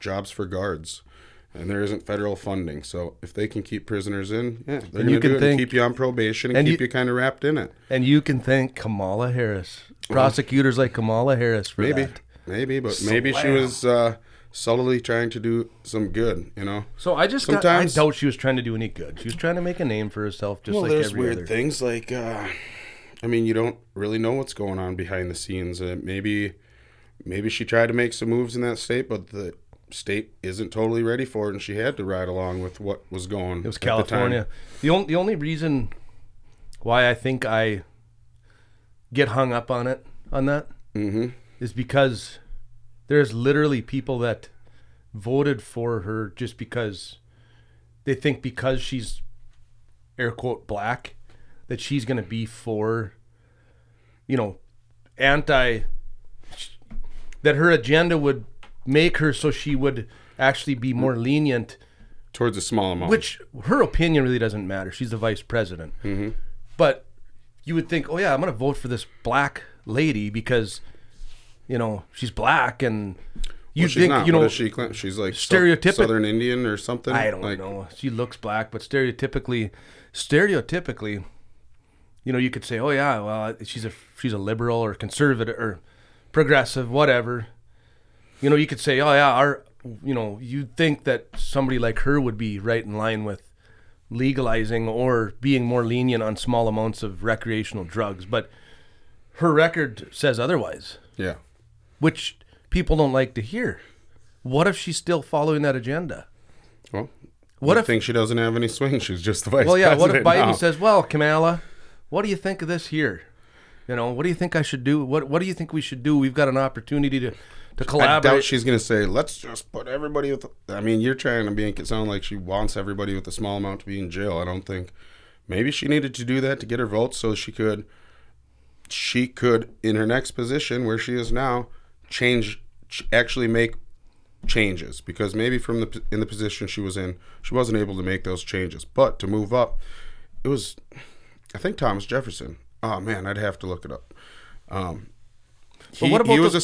jobs for guards, and there isn't federal funding. So if they can keep prisoners in, they're going to do it and keep you on probation and keep you kind of wrapped in it. And you can thank Kamala Harris, prosecutors like Kamala Harris for that. Maybe she was subtly trying to do some good, you know. So I doubt she was trying to do any good. She was trying to make a name for herself, like every other. Well, there's weird things like, you don't really know what's going on behind the scenes. Maybe she tried to make some moves in that state, but the state isn't totally ready for it, and she had to ride along with what was going on. It was California. The only reason why I think I get hung up on that, mm-hmm. is because there's literally people that voted for her just because they think because she's air quote black that she's going to be for, you know, that her agenda would make her so she would actually be more lenient towards a small amount, which her opinion really doesn't matter. She's the vice president. Mm-hmm. But you would think, oh yeah, I'm going to vote for this black lady because, you know, she's black and you well, she's think, not. You know, she's like stereotypical Southern Indian or something. I don't know. She looks black, but stereotypically, you know, you could say, oh yeah, well, she's a liberal or conservative or progressive, whatever. You know, you could say, oh yeah, you know, you'd think that somebody like her would be right in line with legalizing or being more lenient on small amounts of recreational drugs, but her record says otherwise. Yeah. Which people don't like to hear. What if she's still following that agenda? Well, what if think she doesn't have any swing? She's just the vice president. Well, yeah, what if Biden says, well, Kamala, what do you think of this here? You know, what do you think I should do? What do you think we should do? We've got an opportunity to collaborate. I doubt she's going to say, let's just put everybody with... I mean, you're trying to make it sound like she wants everybody with a small amount to be in jail. I don't think... Maybe she needed to do that to get her votes so she could, in her next position where she is now, actually make changes. Because maybe in the position she was in, she wasn't able to make those changes. But to move up, it was... I think Thomas Jefferson. Oh, man, I'd have to look it up. He was a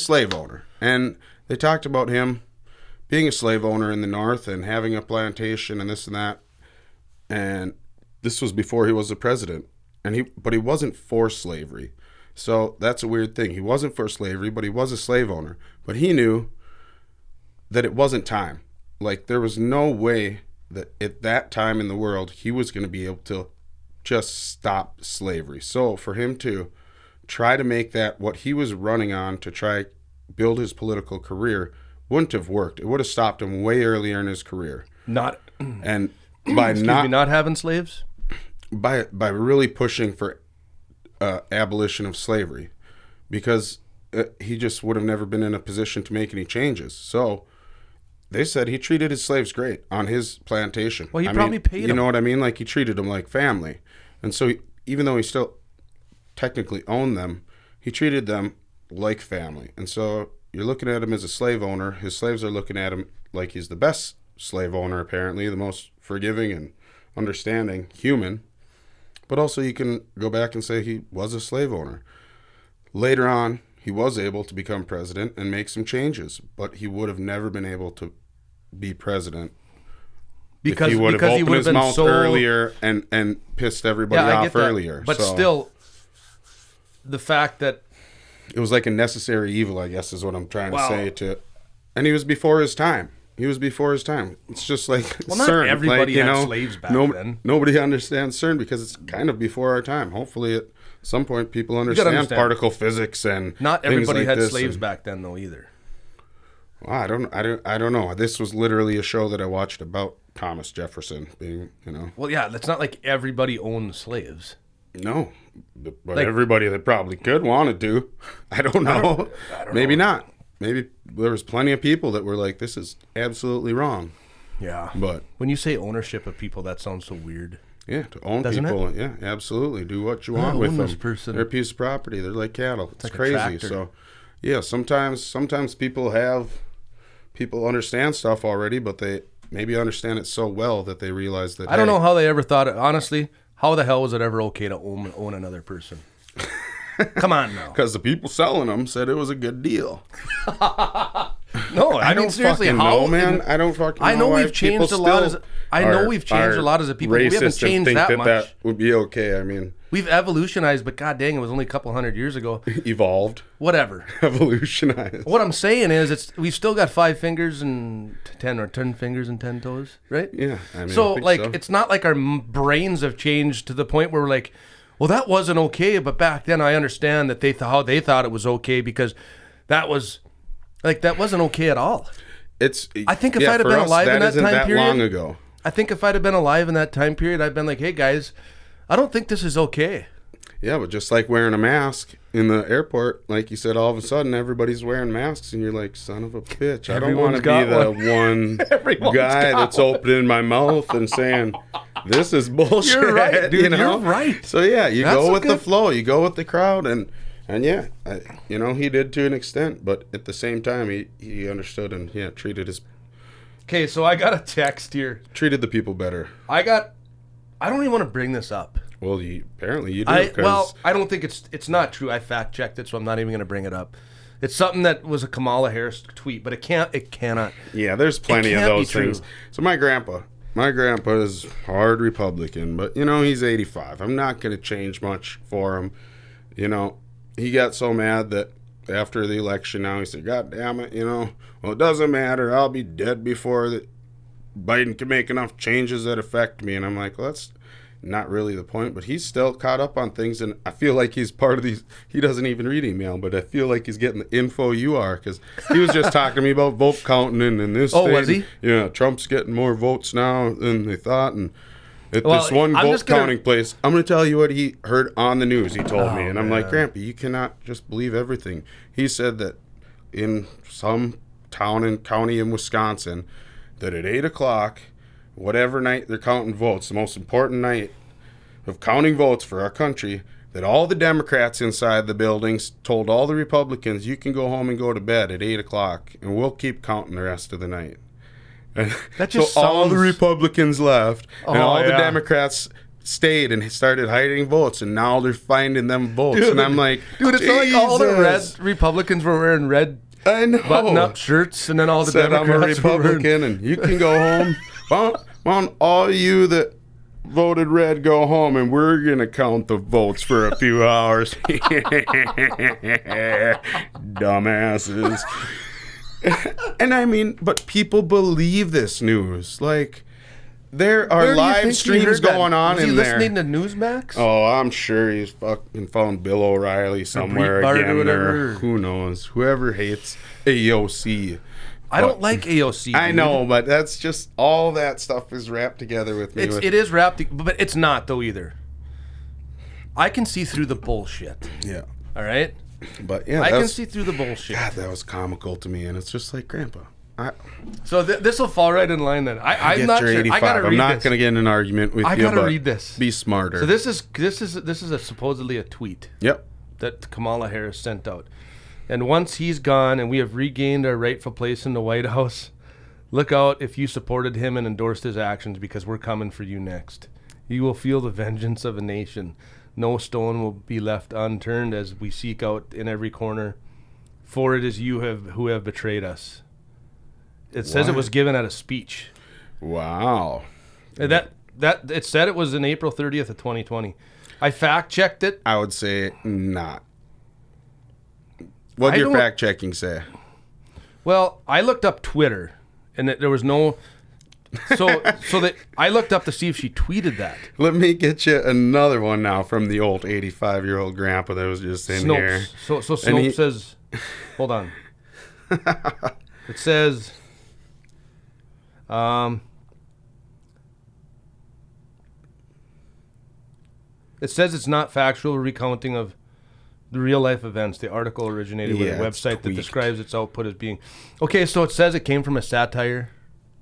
slave owner, and they talked about him being a slave owner in the North and having a plantation and this and that. And this was before he was the president, but he wasn't for slavery. So that's a weird thing. He wasn't for slavery, but he was a slave owner. But he knew that it wasn't time. Like, there was no way that at that time in the world he was going to be able to just stop slavery. So for him to try to make that what he was running on to try build his political career wouldn't have worked. It would have stopped him way earlier in his career. Not having slaves? By really pushing for abolition of slavery, because he just would have never been in a position to make any changes. So they said he treated his slaves great on his plantation. Well, he probably paid them. You know what I mean? Like, he treated them like family. And so even though he still technically owned them, he treated them like family. And so you're looking at him as a slave owner. His slaves are looking at him like he's the best slave owner, apparently, the most forgiving and understanding human. But also you can go back and say he was a slave owner. Later on, he was able to become president and make some changes, but he would have never been able to be president because he would have opened his mouth earlier and pissed everybody off earlier. But still, the fact that it was like a necessary evil, I guess, is what I'm trying to say. And he was before his time. It's just like, well, not CERN. Everybody had slaves back then. Nobody understands CERN because it's kind of before our time. Hopefully at some point people understand particle physics and not everybody had slaves back then though either. Well, I don't know. This was literally a show that I watched about Thomas Jefferson being, you know. Well, yeah, it's not like everybody owned slaves. No, but everybody that probably could wanted to. I don't know. I don't Maybe know. Not. Maybe there was plenty of people that were like, this is absolutely wrong. Yeah. But when you say ownership of people, that sounds so weird. Yeah, to own Doesn't people. It? Yeah, absolutely. Do what you want with them. They're a piece of property. They're like cattle. It's like crazy. So, yeah, sometimes people understand stuff already, but they maybe understand it so well that they realize that. I don't know how they ever thought it. Honestly, how the hell was it ever okay to own another person? Come on now. Because the people selling them said it was a good deal. No, I mean, seriously, how, man? I don't fucking know. I know we've changed a lot as a people. We haven't changed that much. That would be okay. I mean, we've evolutionized, but god dang, it was only a couple hundred years ago. Evolved. Whatever. Evolutionized. What I'm saying is, we've still got 5 fingers and 10 fingers and 10 toes, right? Yeah. I mean, so like, it's not like our brains have changed to the point where we're like, well, that wasn't okay, but back then I understand that how they thought it was okay because that was. Like, that wasn't okay at all. I'd have been alive in that time period. Long ago. I think if I'd have been alive in that time period, I'd been like, hey, guys, I don't think this is okay. Yeah, but just like wearing a mask in the airport, like you said, all of a sudden everybody's wearing masks, and you're like, son of a bitch, I don't want to be the one guy that's opening my mouth and saying, this is bullshit. You're right, dude. You know? You're right. So, yeah, you go with the flow. You go with the crowd. And yeah, you know, he did to an extent, but at the same time, he understood and, yeah, treated his... Okay, so I got a text here. Treated the people better. I don't even want to bring this up. Well, apparently you do. I don't think it's not true. I fact-checked it, so I'm not even going to bring it up. It's something that was a Kamala Harris tweet, but it cannot. Yeah, there's plenty of those things. So my grandpa is hard Republican, but, you know, he's 85. I'm not going to change much for him. You know, he got so mad that after the election now, he said, God damn it, you know, well, it doesn't matter. I'll be dead before that Biden can make enough changes that affect me. And I'm like, well, that's not really the point, but he's still caught up on things, and I feel like he's part of these. He doesn't even read email, but I feel like he's getting the info you are, because he was just talking to me about vote counting and this thing. Oh, was he? Yeah, Trump's getting more votes now than they thought, and at this one vote counting place, I'm going to tell you what he heard on the news, he told me, and I'm like, Grandpa, you cannot just believe everything. He said that in some town and county in Wisconsin, that at 8 o'clock, whatever night they're counting votes, the most important night of counting votes for our country, that all the Democrats inside the buildings told all the Republicans, you can go home and go to bed at 8 o'clock, and we'll keep counting the rest of the night. And that just so sounds... all the Republicans left, and all the Democrats stayed and started hiding votes, and now they're finding them votes. Dude, and I'm like, dude, it's not like all the red Republicans were wearing red button-up shirts, and then all the Democrats were wearing... I'm a Republican, and you can go home... Why don't all you that voted red go home, and we're going to count the votes for a few hours. Dumbasses. And I mean, but people believe this news. Like, there are live streams going on in there. Is he listening to Newsmax? Oh, I'm sure he's fucking found Bill O'Reilly somewhere again. Or who knows? Whoever hates AOC. I don't like AOC. I know, but that's just all that stuff is wrapped together with me. It is wrapped, but it's not, though, either. I can see through the bullshit. Yeah. All right? But, yeah. I can see through the bullshit. God, that was comical to me, and it's just like, Grandpa. So this will fall right in line, then. I'm not sure. I'm not going to get in an argument with you, I got to read this. Be smarter. So this is supposedly a tweet. Yep. That Kamala Harris sent out. And once he's gone and we have regained our rightful place in the White House, look out if you supported him and endorsed his actions, because we're coming for you next. You will feel the vengeance of a nation. No stone will be left unturned as we seek out in every corner, for it is you who have betrayed us. It says it was given at a speech. Wow. That it said it was in April 30th of 2020. I fact-checked it. I would say not. What did your fact-checking say? Well, I looked up Twitter, and there was no... So that I looked up to see if she tweeted that. Let me get you another one now from the old 85-year-old grandpa that was just in Snopes. Here. So Snopes says... Hold on. It says... it says it's not factual recounting of... the real-life events. The article originated with a website that describes its output as being... Okay, so it says it came from a satire.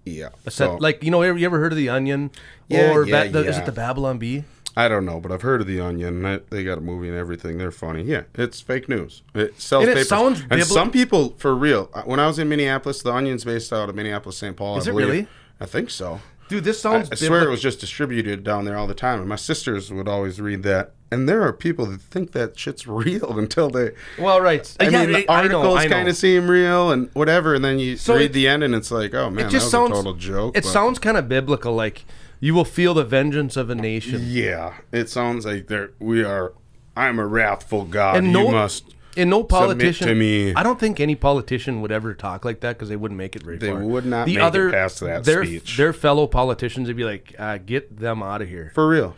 Yeah. Like, you know, you ever heard of the Onion? Yeah, or is it the Babylon Bee? I don't know, but I've heard of the Onion. They got a movie and everything. They're funny. Yeah, it's fake news. It sells papers. Sounds biblical. And some people, for real, when I was in Minneapolis, the Onion's based out of Minneapolis St. Paul, I believe. Is it really? I think so. Dude, this sounds I swear it was just distributed down there all the time, and my sisters would always read that. And there are people that think that shit's real until they... Well, right. The articles kind of seem real and whatever, and then you read the end, and it's like, oh, man, that was a total joke. It sounds kind of biblical, like, you will feel the vengeance of a nation. Yeah. It sounds like I'm a wrathful God, and you must... And no politician, to me. I don't think any politician would ever talk like that, because they wouldn't make it very far. They would not make it past that speech. Their fellow politicians would be like, get them out of here. For real.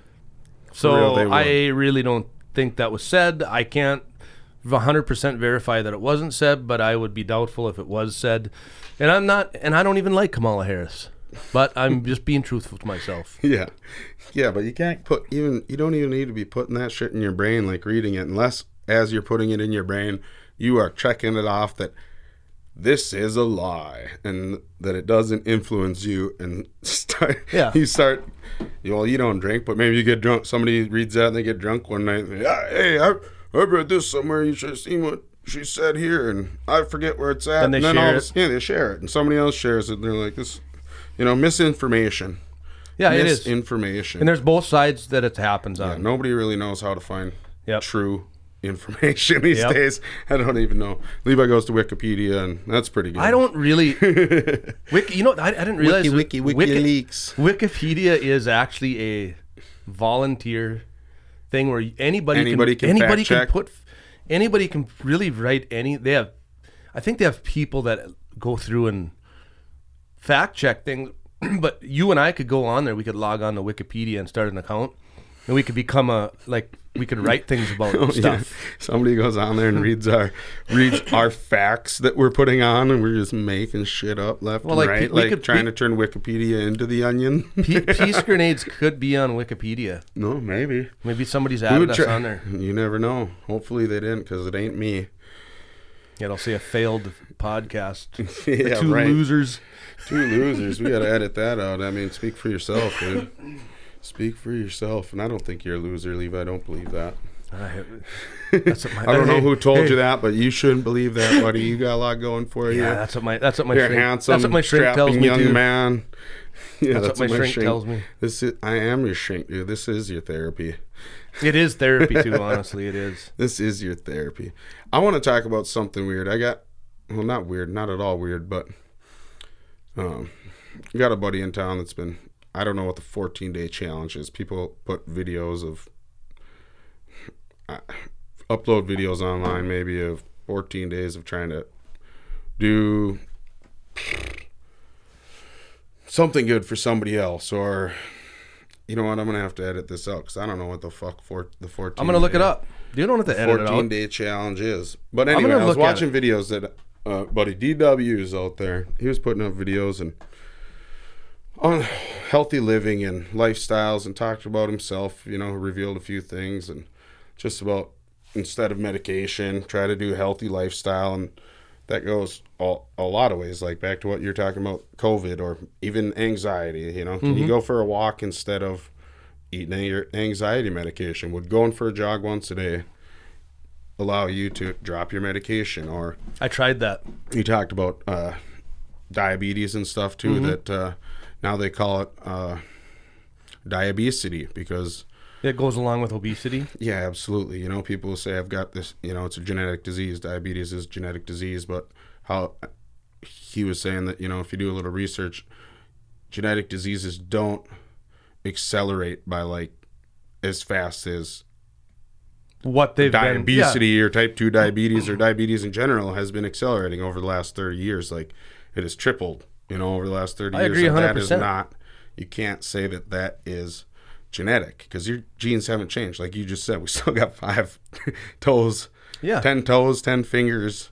I really don't think that was said. I can't 100% verify that it wasn't said, but I would be doubtful if it was said. And I don't even like Kamala Harris. But I'm just being truthful to myself. Yeah. Yeah, but you can't put even, you don't even need to be putting that shit in your brain, like reading it, unless as you're putting it in your brain, you are checking it off that this is a lie and that it doesn't influence you. And you don't drink, but maybe you get drunk. Somebody reads that and they get drunk one night. And hey, I read this somewhere. You should have seen what she said here. And I forget where it's at. And then all this, yeah, they share it. And somebody else shares it. And they're like, this, misinformation. Yeah, it is. Misinformation. And there's both sides that it happens on. Yeah, nobody really knows how to find true information these days. I don't even know. Levi goes to Wikipedia, and that's pretty good. I don't really... I didn't realize... WikiLeaks. Wikipedia is actually a volunteer thing where anybody can put... Anybody can really write any... I think they have people that go through and fact check things, but you and I could go on there. We could log on to Wikipedia and start an account, and we could become we could write things about stuff. Yeah. Somebody goes on there and reads our facts that we're putting on, and we're just making shit up left and right. We could turn Wikipedia into the Onion. Peace Grenades could be on Wikipedia. No, maybe. Maybe somebody's added us on there. You never know. Hopefully they didn't, because it ain't me. Yeah, I'll say a failed podcast. Yeah, Losers. Two losers. We got to edit that out. I mean, speak for yourself, dude. Speak for yourself, and I don't think you're a loser, Levi. I don't believe that. I don't know who told you that, but you shouldn't believe that, buddy. You got a lot going for you. Yeah, that's what my you're shrink, handsome, that's what my shrink tells me, young man. Yeah, that's what my shrink tells me. I am your shrink, dude. This is your therapy. It is therapy too. Honestly, it is. This is your therapy. I want to talk about something weird. Not weird, not at all weird, but got a buddy in town that's been. I don't know what the 14-day challenge is. People put videos of, upload videos online maybe of 14 days of trying to do something good for somebody else. Or, you know what, I'm going to have to edit this out because I don't know what the fuck the 14 I'm going to look it up. You don't have to edit it out. 14-day challenge is. But anyway, I was watching videos that buddy DW is out there. He was putting up videos and on healthy living and lifestyles, and talked about himself, revealed a few things, and just about instead of medication, try to do healthy lifestyle. And that goes a lot of ways, like back to what you're talking about, COVID or even anxiety. Can you go for a walk instead of eating your anxiety medication? Would going for a jog once a day allow you to drop your medication? Or I tried that. You talked about diabetes and stuff too, that now they call it diabesity because... It goes along with obesity? Yeah, absolutely. People say, I've got this, it's a genetic disease. Diabetes is a genetic disease, but how he was saying that, if you do a little research, genetic diseases don't accelerate by, as fast as... What they've diabesity or type 2 diabetes or diabetes in general has been accelerating over the last 30 years. It has tripled. Over the last 30 years, agree 100%. That is not, you can't say that is genetic because your genes haven't changed. Like you just said, we still got 5 toes, 10 toes, 10 fingers.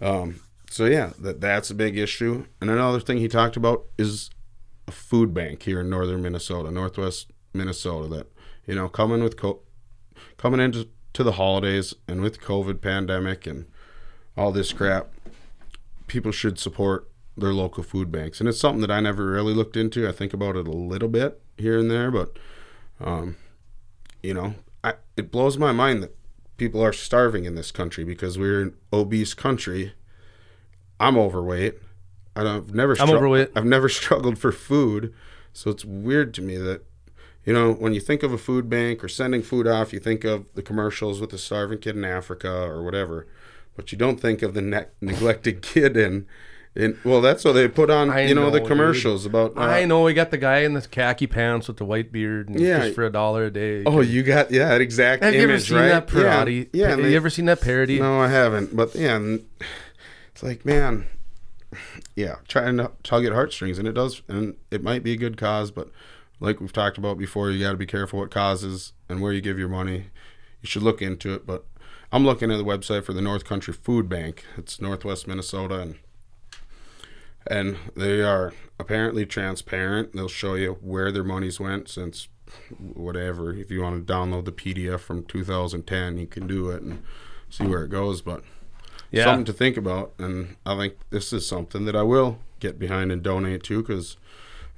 That's a big issue. And another thing he talked about is a food bank here in Northwest Minnesota that, coming into the holidays and with COVID pandemic and all this crap, people should support their local food banks. And it's something that I never really looked into. I think about it a little bit here and there, but it blows my mind that people are starving in this country because we're an obese country. I'm overweight. I've never struggled for food. So it's weird to me that, when you think of a food bank or sending food off, you think of the commercials with the starving kid in Africa or whatever, but you don't think of the neglected kid well, that's what they put on, the commercials about. I know, we got the guy in the khaki pants with the white beard and just for $1 a day. Oh, you got, that exact image, right? Have you ever seen that parody? Yeah. Have you ever seen that parody? No, I haven't. But, it's like, man, trying to tug at heartstrings. And it does, and it might be a good cause, but like we've talked about before, you got to be careful what causes and where you give your money. You should look into it. But I'm looking at the website for the North Country Food Bank. It's Northwest Minnesota, and And they are apparently transparent. They'll show you where their monies went since whatever. If you want to download the PDF from 2010, you can do it and see where it goes. But yeah, something to think about. And I think this is something that I will get behind and donate to, because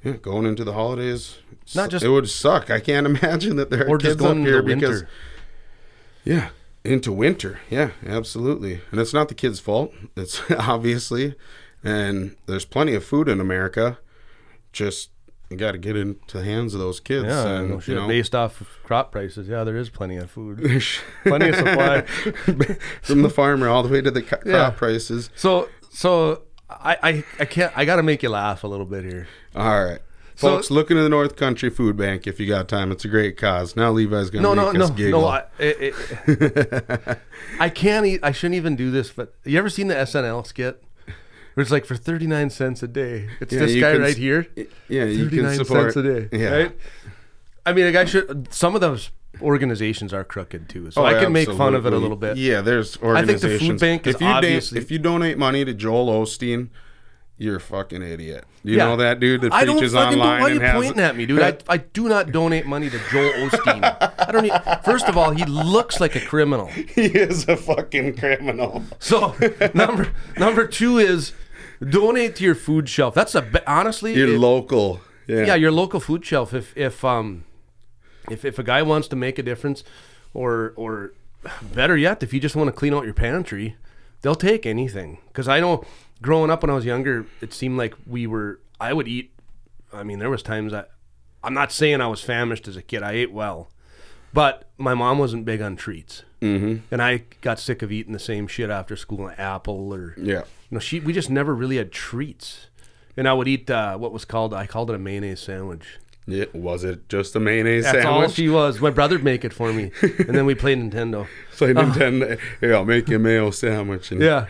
yeah, going into the holidays, it would suck. I can't imagine that there are kids up here because winter. Yeah, into winter. Yeah, absolutely. And it's not the kids' fault. It's obviously. And there's plenty of food in America. Just you got to get into the hands of those kids. Yeah, and, based off of crop prices, yeah, there is plenty of food, plenty of supply from the farmer all the way to the crop prices. So I can't. I got to make you laugh a little bit here. All right, folks, look into the North Country Food Bank if you got time. It's a great cause. Now Levi's gonna make us giggle. I can't. I shouldn't even do this. But you ever seen the SNL skit? It's like for 39 cents a day. It's this guy right here. Yeah, you can support. 39 cents a day, yeah. Right? I mean, a guy should. Some of those organizations are crooked too, so I can absolutely make fun of it a little bit. Yeah, there's organizations. I think the food bank is obviously. If you donate money to Joel Osteen, you're a fucking idiot. You know that dude that preaches online? Why are you pointing at me, dude? I do not donate money to Joel Osteen. I don't need. First of all, he looks like a criminal. He is a fucking criminal. So number two is, donate to your food shelf. That's honestly your local. Yeah. Yeah, your local food shelf. If a guy wants to make a difference, or better yet, if you just want to clean out your pantry, they'll take anything. Because I know growing up when I was younger, it seemed like I would eat. I mean, there was times I'm not saying I was famished as a kid. I ate well, but my mom wasn't big on treats. Mm-hmm. And I got sick of eating the same shit after school, an apple or we just never really had treats. And I would eat I called it a mayonnaise sandwich. Yeah, was it just a mayonnaise sandwich? That's all she was. My brother'd make it for me, and then we played Nintendo. Here, I'll make you a mayo sandwich. Yeah.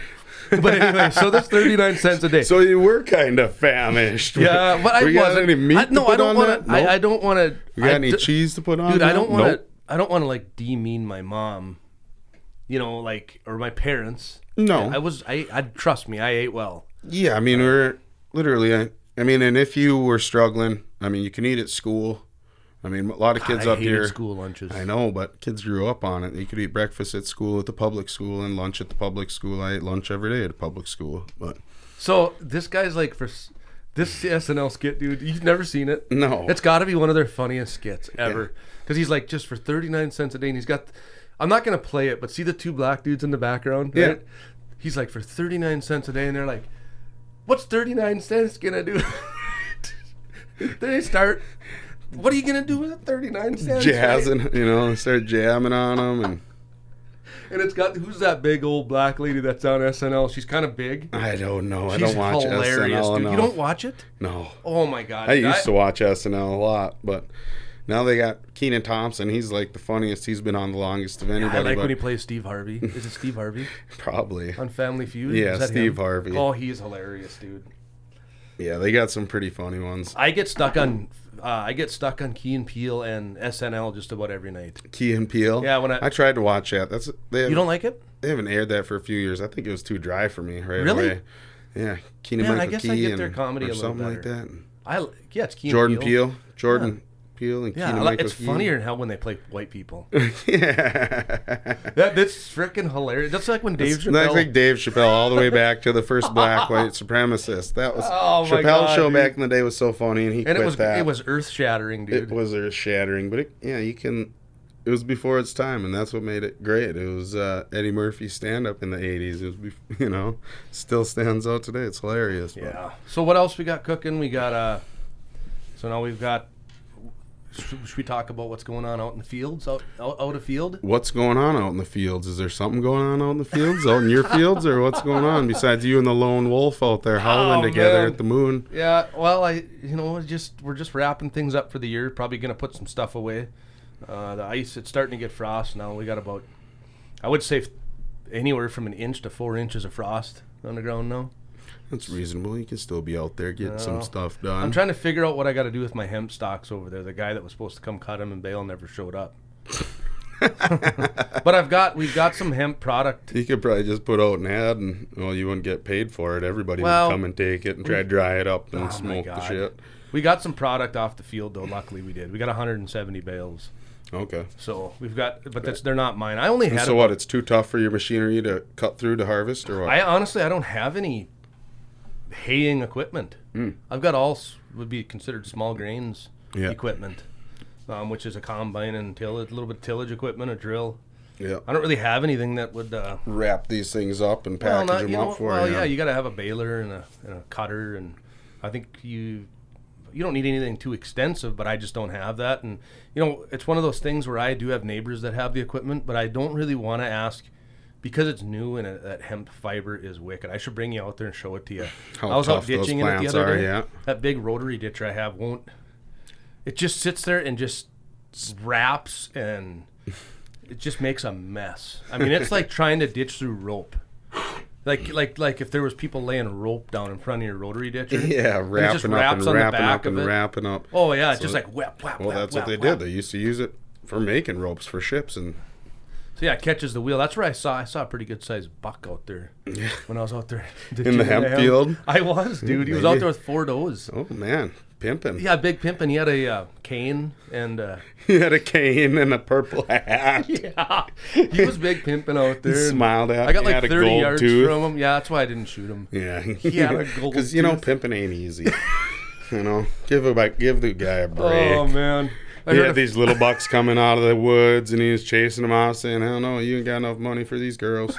But anyway, so that's 39 cents a day. So you were kind of famished. Yeah, but I wasn't. Any meat I don't want to. I don't want to. You got any cheese to put on? Dude, I don't want to. Nope. I don't want to demean my mom, or my parents. No, and I trust me, I ate well. Yeah, I mean, we're literally. And if you were struggling, you can eat at school. I mean, a lot of kids up here. School lunches. I know, but kids grew up on it. You could eat breakfast at school, at the public school, and lunch at the public school. I ate lunch every day at a public school, but. So this guy's this SNL skit, dude. You've never seen it? No. It's got to be one of their funniest skits ever. Because he's just for 39 cents a day, and he's got, I'm not going to play it, but see the two black dudes in the background? Yeah. Right? He's for 39 cents a day, and they're like, what's 39 cents going to do? They start, what are you going to do with 39 cents? Jazzing, right? Start jamming on them. And it's got, who's that big old black lady that's on SNL? She's kind of big. I don't know. I don't watch SNL enough. You don't watch it? No. Oh, my God. I used to watch SNL a lot, but. Now they got Kenan Thompson. He's the funniest. He's been on the longest of anybody. I when he plays Steve Harvey. Is it Steve Harvey? Probably. On Family Feud? Yeah, is that Steve Harvey. Oh, he's hilarious, dude. Yeah, they got some pretty funny ones. I get stuck on Key and Peele and SNL just about every night. Key and Peele? Yeah, when I tried to watch that. You don't like it? They haven't aired that for a few years. I think it was too dry for me away. Yeah, Keenan Michael Key. I guess I get their comedy a little better. Something like that. It's Key and Peele. Jordan Peele. And it's funnier in hell when they play white people. That's freaking hilarious. That's like when Dave Chappelle. That's like Dave Chappelle all the way back to the first black white supremacist. That was Chappelle's show back in the day was so funny, and quit that. It was earth shattering, dude. It was earth shattering, but It was before its time, and that's what made it great. It was Eddie Murphy's stand-up in the 80s. It was, still stands out today. It's hilarious. But. Yeah. So what else we got cooking? We got So now we've got. Should we talk about what's going on out in the fields? Out of field? What's going on out in the fields? Is there something going on out in the fields? Out in your fields? Or what's going on besides you and the lone wolf out there howling together at the moon? Yeah, well, we're just wrapping things up for the year. Probably going to put some stuff away. The ice, it's starting to get frost now. We got about, I would say, anywhere from an inch to 4 inches of frost on the ground now. That's reasonable. You can still be out there getting some stuff done. I'm trying to figure out what I got to do with my hemp stocks over there. The guy that was supposed to come cut them and bail never showed up. But we've got some hemp product. You could probably just put out an ad, and you wouldn't get paid for it. Everybody would come and take it and try to dry it up and smoke the shit. We got some product off the field though. Luckily, we did. We got 170 bales. Okay. So we've got, but they're not mine. I only had. So what? It's too tough for your machinery to cut through to harvest, or what? I honestly don't have any haying equipment. I've got all would be considered small grains equipment, which is a combine and tillage, a little bit of tillage equipment, a drill. Yeah. I don't really have anything that would wrap these things up and package them up for you. Well, yeah, you got to have a baler and a cutter, and I think you don't need anything too extensive, but I just don't have that. And, it's one of those things where I do have neighbors that have the equipment, but I don't really want to ask because it's new and that hemp fiber is wicked. I should bring you out there and show it to you. I was out ditching it the other day. Yeah. That big rotary ditcher I have it just sits there and just wraps and it just makes a mess. I mean, it's like trying to ditch through rope. Like if there was people laying rope down in front of your rotary ditcher. Yeah, wrapping up. Oh, yeah, it's so just like whap. Well, that's what they did. They used to use it for making ropes for ships. And so, yeah, it catches the wheel. That's where I saw a pretty good-sized buck out there when I was out there. In the hemp field? I was, dude. He was out there with 4 does. Oh, man. Pimping. Yeah, big pimping. He had a cane and... he had a cane and a purple hat. Yeah. He was big pimping out there. He smiled at me. I got like 30 yards from him. Yeah, that's why I didn't shoot him. Yeah. He had a gold tooth. Because, pimping ain't easy. Give the guy a break. Oh, man. He had these little bucks coming out of the woods, and he was chasing them off saying, hell no, you ain't got enough money for these girls.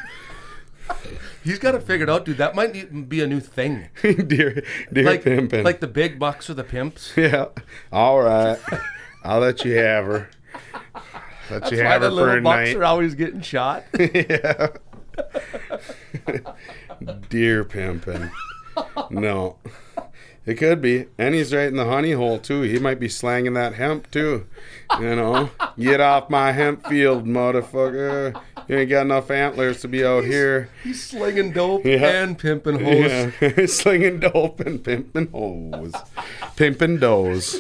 He's got it figured out, dude. That might be a new thing. deer pimping. Like the big bucks or the pimps. Yeah. All right. I'll let you have her. That's you have her for a night. That's why the little bucks are always getting shot. Yeah. Deer pimping. No. It could be. And he's right in the honey hole, too. He might be slanging that hemp, too. Get off my hemp field, motherfucker. You ain't got enough antlers to be out here. He's slinging dope and pimping hoes. Yeah. Slinging dope and pimping hoes. Pimping does.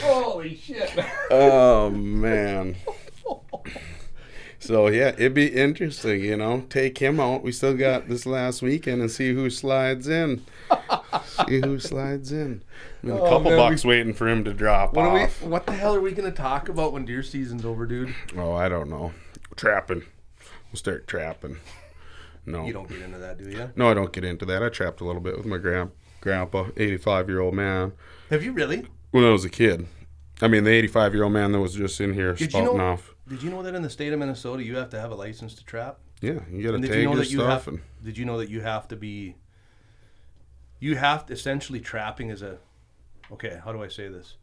Holy shit. Oh, man. So, yeah, it'd be interesting, Take him out. We still got this last weekend and see who slides in. A couple bucks waiting for him to drop off. What the hell are we going to talk about when deer season's over, dude? Oh, I don't know. Trapping. We'll start trapping. No. You don't get into that, do you? No, I don't get into that. I trapped a little bit with my grandpa, 85-year-old man. Have you really? When I was a kid. I mean, the 85-year-old man that was just in here spouting off. Did you know that in the state of Minnesota, you have to have a license to trap? Yeah, you got to tag your stuff. Did you know that you have to be... You have to... Essentially, trapping is a... Okay, how do I say this?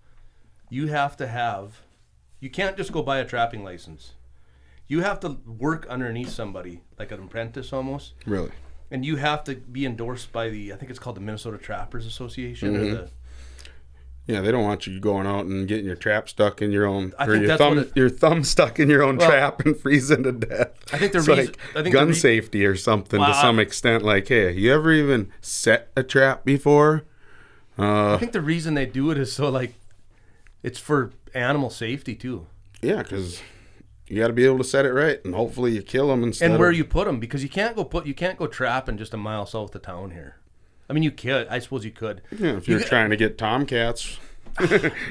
You have to have... You can't just go buy a trapping license. You have to work underneath somebody, like an apprentice almost. Really? And you have to be endorsed by the... I think it's called the Minnesota Trappers Association or the... Yeah, they don't want you going out and getting your trap stuck in your own, your thumb stuck in your own trap and freezing to death. I think it's gun safety or something to some extent. Like, hey, you ever even set a trap before? I think the reason they do it is it's for animal safety too. Yeah, because you got to be able to set it right, and hopefully you kill them instead. And where you put them, because you can't go trapping just a mile south of town here. I mean, you could. I suppose you could. Yeah, if you're trying to get tomcats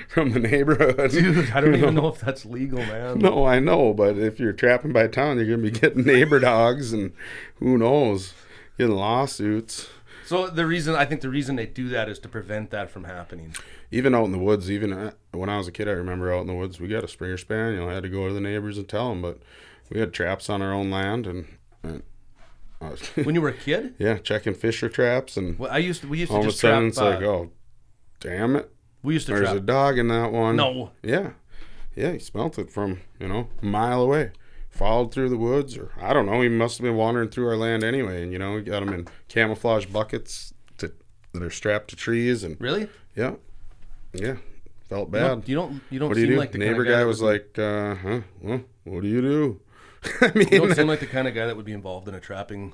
from the neighborhood. Dude, I don't even know if that's legal, man. No, I know, but if you're trapping by town, you're going to be getting neighbor dogs and who knows, getting lawsuits. So I think the reason they do that is to prevent that from happening. Even out in the woods, even when I was a kid, I remember out in the woods, we got a Springer Spaniel. I had to go to the neighbors and tell them, but we had traps on our own land and when you were a kid? Yeah, checking fisher traps and we used to all just trap. All of a sudden, it's oh, damn it! We used to trap. There's a dog in that one. No. Yeah, he smelt it from a mile away. Followed through the woods, or I don't know. He must have been wandering through our land anyway, and we got him in camouflage buckets that are strapped to trees and. Really? Yeah, felt bad. You don't. You don't. What do you do? Like the neighbor guy was like, huh? Well, what do you do? I mean, you don't seem like the kind of guy that would be involved in a trapping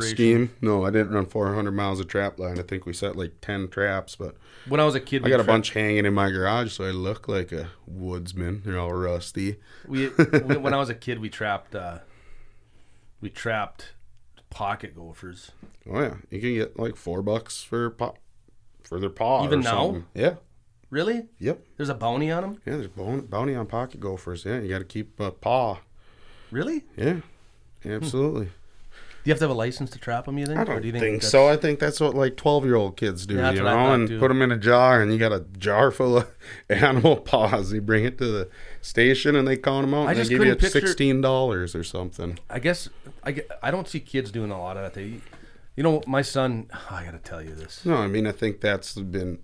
scheme. No, I didn't run 400 miles of trap line. I think we set like 10 traps. But when I was a kid, I got a bunch hanging in my garage, so I look like a woodsman. They're all rusty. When I was a kid, we trapped pocket gophers. Oh yeah, you can get like $4 for their paw. Even now? Something. Yeah. Really? Yep. There's a bounty on them? Yeah, there's a bounty on pocket gophers. Yeah, you got to keep a paw. Really? Yeah, absolutely. Do you have to have a license to trap them, you think? I don't think so. I think that's what, like, 12-year-old kids do, yeah, you know, and put them in a jar, and you got a jar full of animal paws. You bring it to the station, and they count them out, and they give you $16 or something. I guess I don't see kids doing a lot of that. You know, my son, I got to tell you this. No, I mean, I think that's been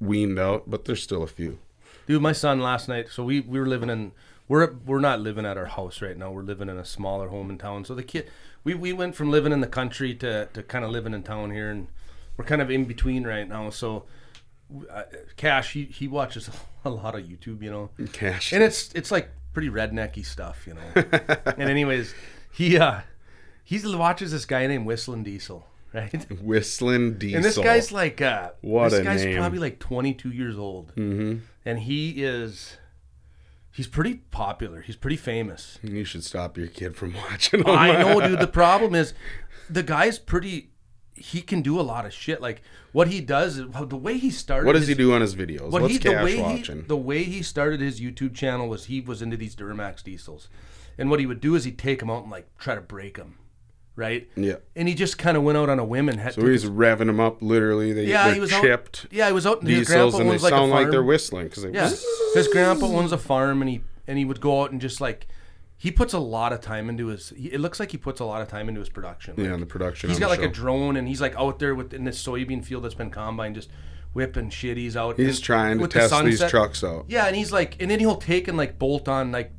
weaned out, but there's still a few. Dude, my son last night, so we were living in... We're not living at our house right now. We're living in a smaller home in town. So the kid, we went from living in the country to kind of living in town here, and we're kind of in between right now. So Cash, he watches a lot of YouTube, you know. Cash. And it's like pretty rednecky stuff, you know. And anyways, he watches this guy named Whistlin Diesel, right? Whistlin Diesel. And this guy's like probably like 22 years old. Mm-hmm. And he's pretty popular. He's pretty famous. You should stop your kid from watching him. I know, dude. The problem is the guy's pretty... He can do a lot of shit. Like, what he does... The way he started... What does he do on his videos? What's Cash watching? The way he started his YouTube channel was he was into these Duramax diesels. And what he would do is he'd take them out and, like, try to break them. Right? Yeah. And he just kind of went out on a whim and had... So he's revving them up, literally. He was chipped. Yeah, he was out... Diesels, his grandpa and they sound like they're whistling. Because his grandpa owns a farm, and he would go out and just, like... He puts a lot of time into his... It looks like he puts a lot of time into his production. Like, yeah, in the production. He's got, like, a drone, and he's, like, out there in this soybean field that's been combined, just whipping shitties out. He's trying to test these trucks out. Yeah, and he's, like... And then he'll take and, like, bolt on, like...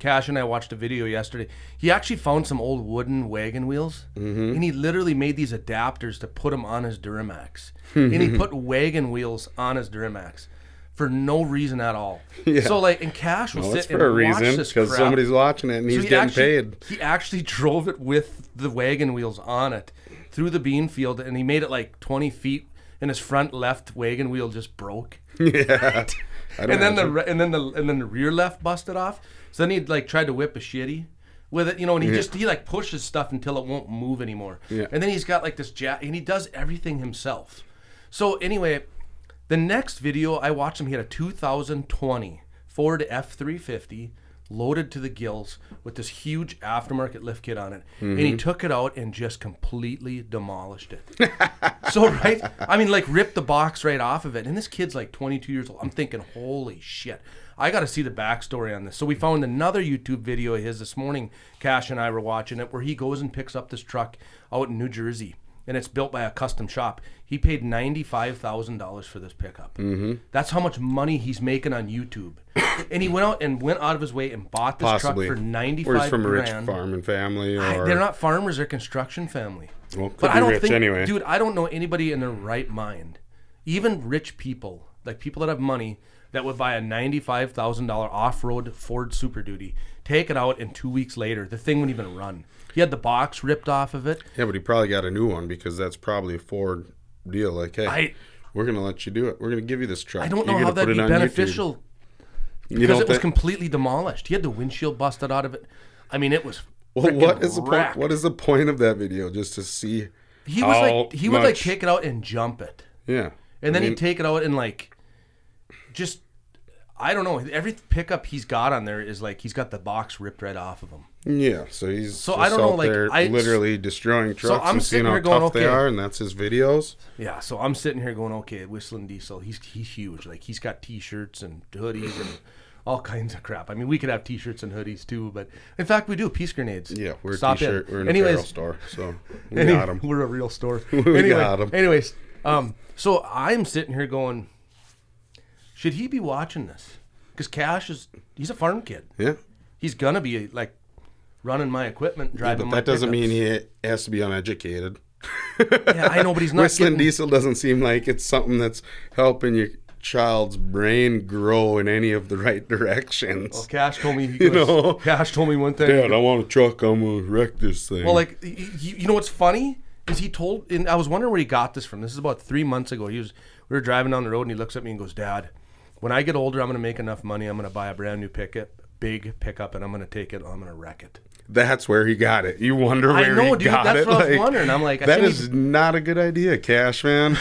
Cash and I watched a video yesterday. He actually found some old wooden wagon wheels, mm-hmm. and he literally made these adapters to put them on his Duramax. And he put wagon wheels on his Duramax. For no reason at all. Yeah. So, like, and Cash will sit and watch this crap. Because somebody's watching it, and he's getting paid. He actually drove it with the wagon wheels on it through the bean field, and he made it, like, 20 feet, and his front left wagon wheel just broke. Yeah. And then the rear left busted off. So then he, like, tried to whip a shitty with it, you know, and he like, pushes stuff until it won't move anymore. Yeah. And then he's got, like, this jack, and he does everything himself. So, anyway... The next video, I watched him. He had a 2020 Ford F-350 loaded to the gills with this huge aftermarket lift kit on it. Mm-hmm. And he took it out and just completely demolished it. So, right? I mean, like, ripped the box right off of it. And this kid's like 22 years old. I'm thinking, holy shit. I got to see the backstory on this. So we found another YouTube video of his this morning. Cash and I were watching it, where he goes and picks up this truck out in New Jersey. And it's built by a custom shop. He paid $95,000 for this pickup. Mm-hmm. That's how much money he's making on YouTube. And he went out of his way and bought this truck for $95,000. Or he's from a rich farming family. They're not farmers; they're a construction family. Well, could but be I don't rich think, anyway. Dude, I don't know anybody in their right mind, even rich people, like people that have money, that would buy a $95,000 off-road Ford Super Duty, take it out, and 2 weeks later, the thing wouldn't even run. He had the box ripped off of it. Yeah, but he probably got a new one, because that's probably a Ford deal. Like, hey, we're going to let you do it. We're going to give you this truck. I don't know how that would be beneficial, because it was completely demolished. He had the windshield busted out of it. I mean, it was freaking wrecked. What is the point of that video? Just to see He would take it out and jump it. Yeah. And then he'd take it out and, like, just... I don't know. Every pickup he's got on there is, like, he's got the box ripped right off of him. Yeah, so he's literally destroying trucks and seeing how tough they are, and that's his videos. Yeah, so I'm sitting here going, okay, Whistlin Diesel, he's huge. Like, he's got T-shirts and hoodies and all kinds of crap. I mean, we could have T-shirts and hoodies, too, but in fact, we do. Peace Grenades. Yeah, we're a T-shirt. We're in a apparel store, so we got them. We're a real store. Got them. Anyways, so I'm sitting here going... Should he be watching this? Because Cash he's a farm kid. Yeah. He's going to be, like, running my equipment, driving my pickups. But that doesn't mean he has to be uneducated. Yeah, I know, but he's not Whistlin Diesel doesn't seem like it's something that's helping your child's brain grow in any of the right directions. Well, Cash told me, Cash told me one thing. Dad, I want a truck. I'm gonna wreck this thing. Well, like, you know what's funny is he told, and I was wondering where he got this from. This is about 3 months ago. We were driving down the road, and he looks at me and goes, "Dad, when I get older, I'm gonna make enough money. I'm gonna buy a brand new big pickup, and I'm gonna take it. I'm gonna wreck it." That's where he got it. You wonder where he got it. I know, dude. That's what I was wondering. I'm like, that is not a good idea, Cash, man.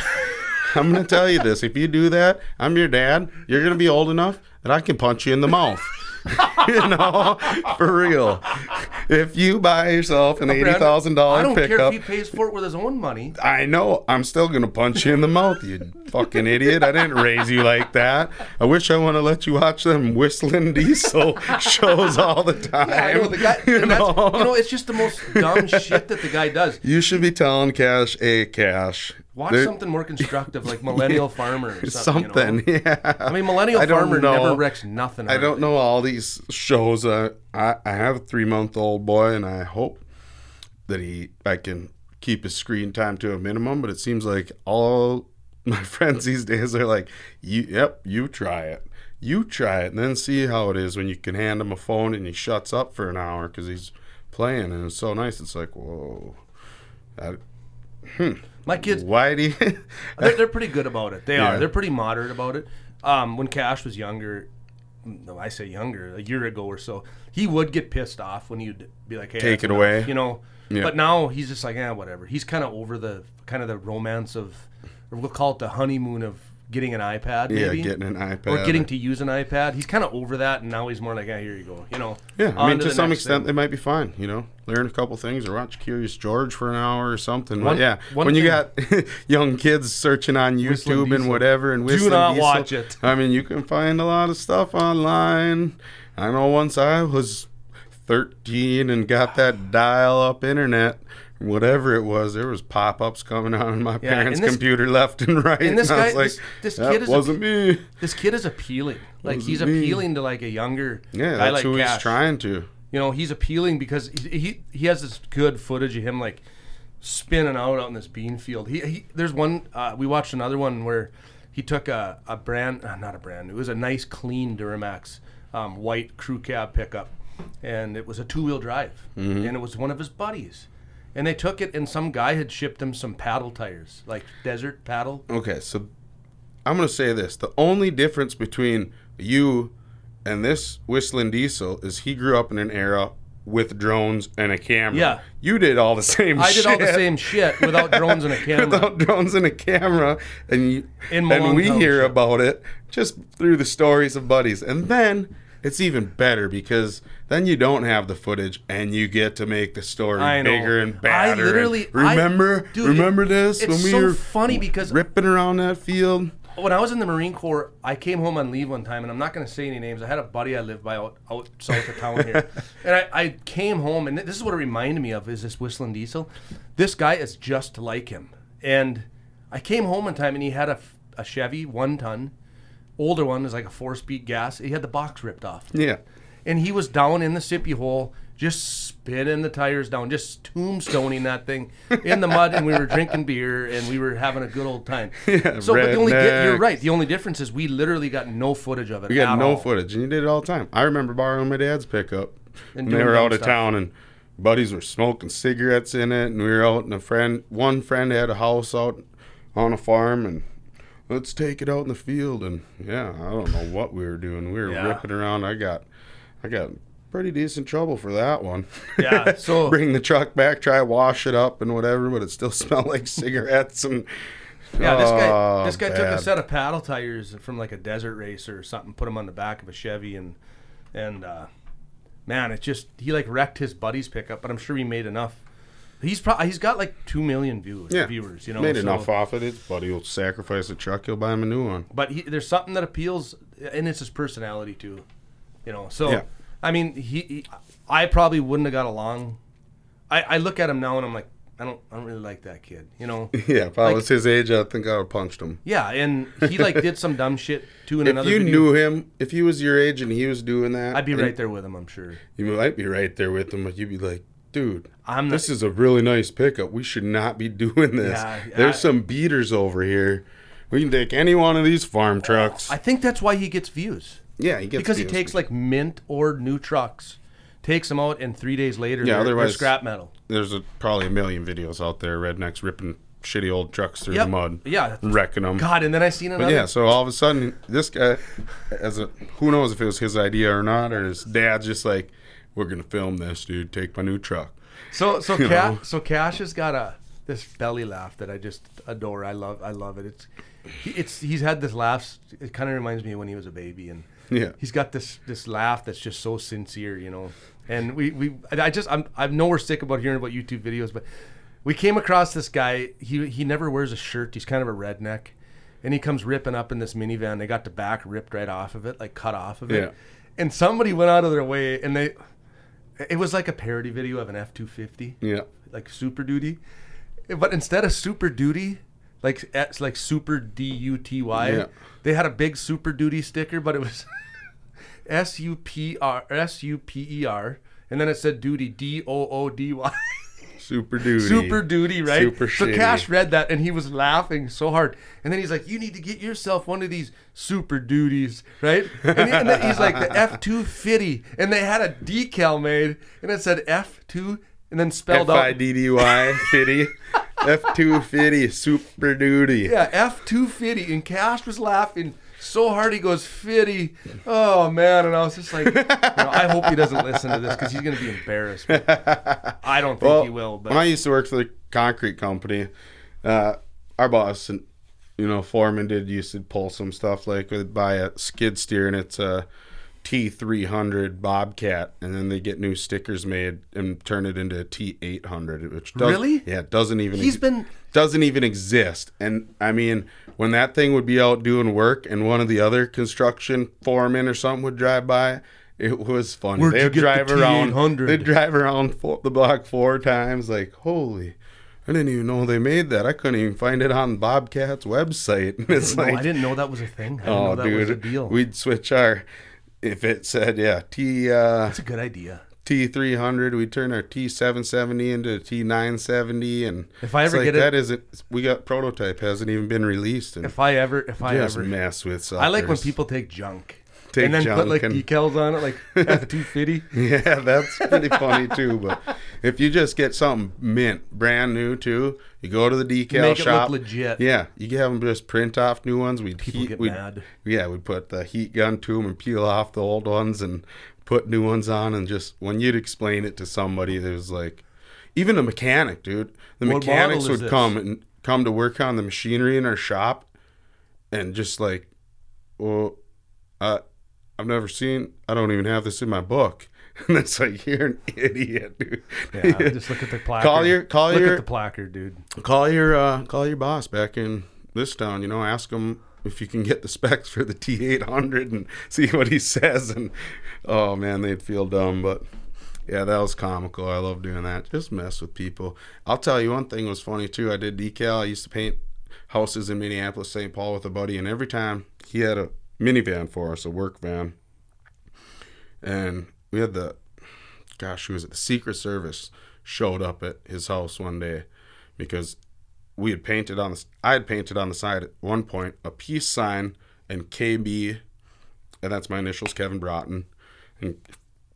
I'm going to tell you this. If you do that, I'm your dad. You're going to be old enough that I can punch you in the mouth. For real. If you buy yourself an $80,000 pickup. I don't care if he pays for it with his own money. I know. I'm still going to punch you in the mouth, you fucking idiot. I didn't raise you like that. I wish I want to let you watch them Whistlin Diesel shows all the time. Yeah, I know. The guy, it's just the most dumb shit that the guy does. You should be telling Cash, hey, Cash. Watch something more constructive, like Millennial Farmer or something. I mean, Millennial Farmer never wrecks nothing. I don't know all these shows. I have a 3-month-old boy, and I hope that I can keep his screen time to a minimum, but it seems like all my friends these days are like, yep, you try it. You try it, and then see how it is when you can hand him a phone and he shuts up for an hour because he's playing, and it's so nice. It's like, whoa. My kids, why do you... they're pretty good about it. They are. They're pretty moderate about it. When Cash was younger, a year ago or so, he would get pissed off when you'd be like, "Hey, take it away," Yeah. But now he's just like, whatever. He's kind of over the romance of, or we'll call it the honeymoon of getting an iPad. Maybe. Yeah, getting an iPad or getting to use an iPad. He's kind of over that, and now he's more like, "Here you go," Yeah, I mean, to some extent, they might be fine. Learn a couple things or watch Curious George for an hour or something. When you got young kids searching on YouTube and whatever, and Whistlin Diesel. Do not watch it. I mean, you can find a lot of stuff online. I know once I was 13 and got that dial-up internet. Whatever it was, there was pop-ups coming out on my parents' computer left and right. And this kid me. This kid is appealing. Like, he's appealing to like a younger guy that's like who Cash. He's trying to. He's appealing because he has this good footage of him like spinning out in this bean field. There's one, we watched another one where he took it was a nice clean Duramax white crew cab pickup. And it was a 2-wheel drive. Mm-hmm. And it was one of his buddies. And they took it, and some guy had shipped them some paddle tires, like desert paddle. Okay, so I'm going to say this. The only difference between you and this Whistlin Diesel is he grew up in an era with drones and a camera. Yeah. You did all the same shit. I did all the same shit without drones and a camera. And we hear about it just through the stories of buddies. And then... it's even better because then you don't have the footage and you get to make the story bigger and badder. It's so funny because ripping around that field. When I was in the Marine Corps, I came home on leave one time, and I'm not going to say any names. I had a buddy I lived by out south of town here, and I came home, and this is what it reminded me of: is this Whistlin Diesel? This guy is just like him. And I came home one time, and he had a Chevy 1-ton. Older one is like a 4-speed gas. He had the box ripped off. Yeah. And he was down in the sippy hole, just spinning the tires down, just tombstoning that thing in the mud, and we were drinking beer, and we were having a good old time. Yeah, you're right. The only difference is we literally got no footage of it. We got no footage, and you did it all the time. I remember borrowing my dad's pickup, and they were out of town, and buddies were smoking cigarettes in it, and we were out, and one friend had a house out on a farm, and... let's take it out in the field, and I don't know what we were doing. We were ripping around. I got pretty decent trouble for that one. Yeah, so bring the truck back, try wash it up and whatever, but it still smelled like cigarettes. And this guy took a set of paddle tires from like a desert racer or something, put them on the back of a Chevy, and man, it's just he like wrecked his buddy's pickup, but I'm sure he made enough. He's got like 2 million viewers. Made enough off of it. His buddy will sacrifice a truck. He'll buy him a new one. But there's something that appeals, and it's his personality too. I mean, I probably wouldn't have got along. I look at him now and I'm like, I don't really like that kid. Yeah, if I was his age, I think I would have punched him. Yeah, and he like did some dumb shit too in another video. If you knew him, if he was your age and he was doing that, I'd be right there with him. I'm sure you might be right there with him, but you'd be like, dude, this is a really nice pickup. We should not be doing this. There's some beaters over here. We can take any one of these farm trucks. I think that's why he gets views. Yeah, he gets because views. He takes like mint or new trucks, takes them out, and 3 days later, yeah, otherwise scrap metal. There's probably a million videos out there, rednecks ripping shitty old trucks through the mud, wrecking them. God, and then I seen another. But yeah, so all of a sudden, this guy, who knows if it was his idea or not, or his dad's just like, we're gonna film this, dude. Take my new truck. So Cash has got this belly laugh that I just adore. I love it. He's had this laugh. It kind of reminds me of when he was a baby, and he's got this laugh that's just so sincere, you know. And I'm nowhere sick about hearing about YouTube videos, but we came across this guy. He never wears a shirt. He's kind of a redneck, and he comes ripping up in this minivan. They got the back ripped right off of it, like cut off of it. Yeah. And somebody went out of their way, and they. It was like a parody video of an F-250. Yeah. Like Super Duty. But instead of Super Duty, like Super D-U-T-Y, they had a big Super Duty sticker, but it was S-U-P-E-R, and then it said Duty, D-O-O-D-Y. Super Duty. Super Duty, right? Super so shitty. Cash read that, and he was laughing so hard. And then he's like, you need to get yourself one of these Super Duties, right? And then he's like, the F-250. And they had a decal made, and it said F-2, and then spelled out. F-I-D-D-Y, fitty. F-250, Super Duty. Yeah, F-250. And Cash was laughing so hard he goes, fitty. Oh, man. And I was just like, I hope he doesn't listen to this because he's going to be embarrassed. I don't think he will. But. When I used to work for the concrete company, our boss and foreman used to pull some stuff like buy a skid steer and it's a T300 Bobcat, and then they get new stickers made and turn it into a T800, which doesn't even exist. And I mean, when that thing would be out doing work, and one of the other construction foremen or something would drive by, it was funny. They'd drive around the block 4 times, like holy. I didn't even know they made that. I couldn't even find it on Bobcat's website. And it's I didn't know that was a thing. I didn't know that was a deal. We'd switch our. If it said, that's a good idea. T300, we turn our T770 into a T970, and if I ever get that we got prototype hasn't even been released. And if I ever mess with something, I like when people take junk, and then put decals on it, like F250. Yeah, that's pretty funny too. But if you just get something mint, brand new too, you go to the decal shop. Make it look legit. Yeah, you can have them just print off new ones. People get mad. Yeah, we put the heat gun to them and peel off the old ones and put new ones on. And just when you'd explain it to somebody, there's like, even a mechanic, dude. The mechanics would come to work on the machinery in our shop, and just like, well, I've never seen. I don't even have this in my book. And it's like, you're an idiot, dude. Yeah, just look at the placard. Look at the placard, dude. Call your boss back in this town. Ask him if you can get the specs for the T800 and see what he says. And oh man, they'd feel dumb. But yeah, that was comical. I love doing that. Just mess with people. I'll tell you one thing was funny too. I did decal. I used to paint houses in Minneapolis, St. Paul with a buddy, and every time he had a minivan for us, a work van, and we had the Secret Service showed up at his house one day because I had painted on the side at one point a peace sign and KB, and that's my initials, Kevin Broughton. And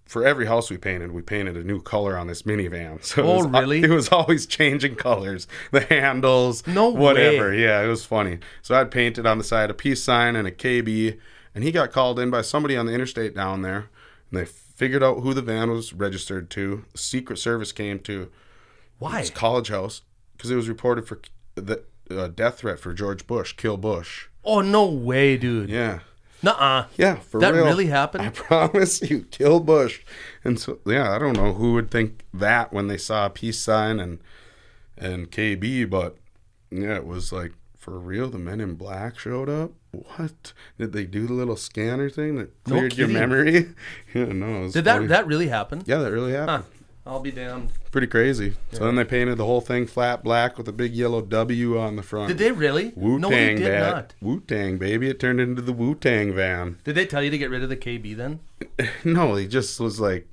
for every house we painted a new color on this minivan. So really? It was always changing colors, the handles, whatever. Yeah, it was funny. So I'd painted on the side a peace sign and a KB, and he got called in by somebody on the interstate down there, and they figured out who the van was registered to. The Secret Service came to his college house because it was reported for the death threat for George Bush, kill Bush. Oh, no way, dude. Yeah. Nuh-uh. Yeah, for real. That really happened? I promise you, kill Bush. And so, yeah, I don't know who would think that when they saw a peace sign and KB, but yeah, it was like, for real, the Men in Black showed up? What? Did they do the little scanner thing that cleared your memory? Yeah, no. It was that really happen? Yeah, that really happened. Huh. I'll be damned. Pretty crazy. Yeah. So then they painted the whole thing flat black with a big yellow W on the front. Did they really? Wu-Tang, no, they did not. Wu-Tang, baby. It turned into the Wu-Tang van. Did they tell you to get rid of the KB then? No, he just was like,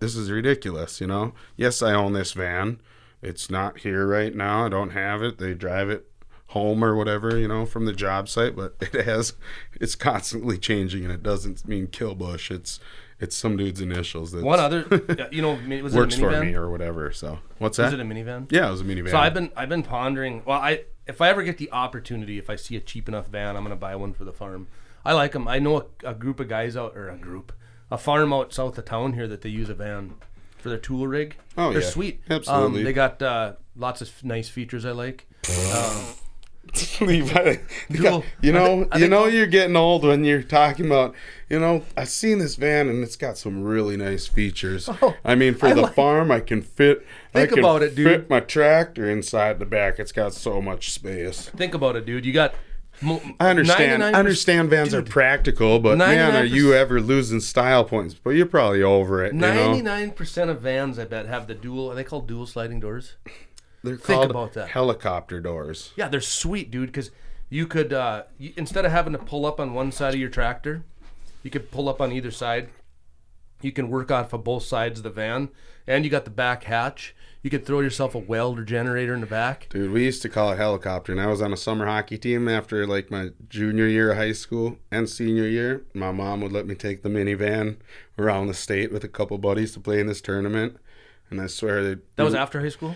this is ridiculous, Yes, I own this van. It's not here right now. I don't have it. They drive it home or whatever, you know, from the job site, but it's constantly changing, and it doesn't mean Kilbush. It's some dude's initials. That's one other, you know, was it works a minivan? For me or whatever. So what's that? Was it a minivan? Yeah, it was a minivan. So I've been pondering. Well, if I ever get the opportunity, if I see a cheap enough van, I'm gonna buy one for the farm. I like them. I know a group of guys a farm out south of town here that they use a van for their tool rig. Oh, they're sweet. Absolutely. They got lots of nice features. I like. Levi, you're getting old when you're talking about, you know, I've seen this van and it's got some really nice features. Oh, I mean, farm, I can fit. Think about it, dude. Fit my tractor inside the back. It's got so much space. Think about it, dude. You got. I understand vans are practical, but man, are you ever losing style points? But you're probably over it. 99% of vans, I bet, have the dual. Are they called dual sliding doors? They're called helicopter doors. Yeah, they're sweet, dude, because you could, instead of having to pull up on one side of your tractor, you could pull up on either side. You can work off of both sides of the van, and you got the back hatch. You could throw yourself a weld or generator in the back. Dude, we used to call it helicopter, and I was on a summer hockey team after, like, my junior year of high school and senior year. My mom would let me take the minivan around the state with a couple buddies to play in this tournament, and I swear that was after high school?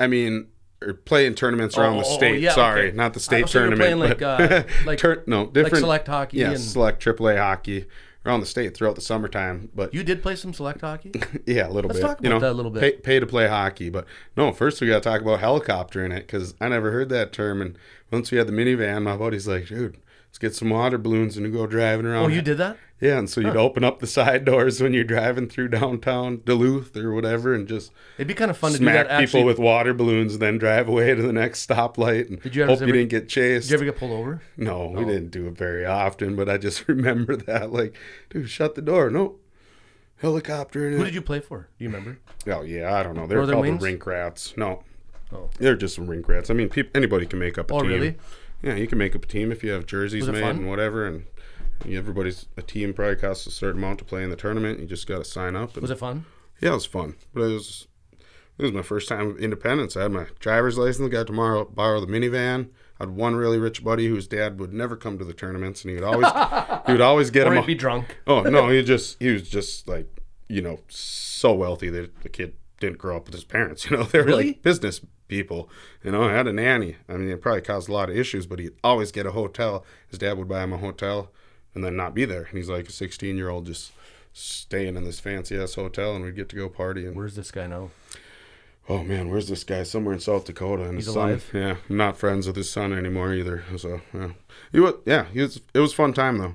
I mean, or playing tournaments around the state. Yeah, sorry, okay. Not the state tournament. You were playing different. Like select hockey. Yes, select AAA hockey around the state throughout the summertime. But you did play some select hockey? Yeah, a little bit. Let's talk about that a little bit. Pay to play hockey. But no, first we got to talk about helicopter in it, because I never heard that term. And once we had the minivan, my buddy's like, dude, let's get some water balloons and go driving around. Oh, you did that? Yeah, and so you'd open up the side doors when you're driving through downtown Duluth or whatever, and just it'd be kind of fun to do that. Smack people with water balloons, and then drive away to the next stoplight, and hope you didn't get chased. Did you ever get pulled over? No, we didn't do it very often, but I just remember that, like, dude, shut the door. No, helicopter. Who did you play for? Do you remember? Oh yeah, I don't know. They're called the rink rats. No, they're just some rink rats. I mean, anybody can make up a team. Oh really? Yeah, you can make up a team if you have jerseys made and whatever, and. Everybody's a team probably costs a certain amount to play in the tournament. You just got to sign up. Was it fun? Yeah, it was fun. But it was my first time with independence. I had my driver's license. Got to borrow the minivan. I had one really rich buddy whose dad would never come to the tournaments, and he would always get him. Or he'd be drunk. Oh no, he was just like, you know, so wealthy that the kid didn't grow up with his parents. You know, they were like business people. You know, I had a nanny. I mean, it probably caused a lot of issues, but he'd always get a hotel. His dad would buy him a hotel. And then not be there. And he's like a 16-year-old just staying in this fancy-ass hotel, and we'd get to go party. And where's this guy now? Oh, man, where's this guy? Somewhere in South Dakota. And he's alive? Son, yeah, I'm not friends with his son anymore either. So, yeah. It was a fun time, though.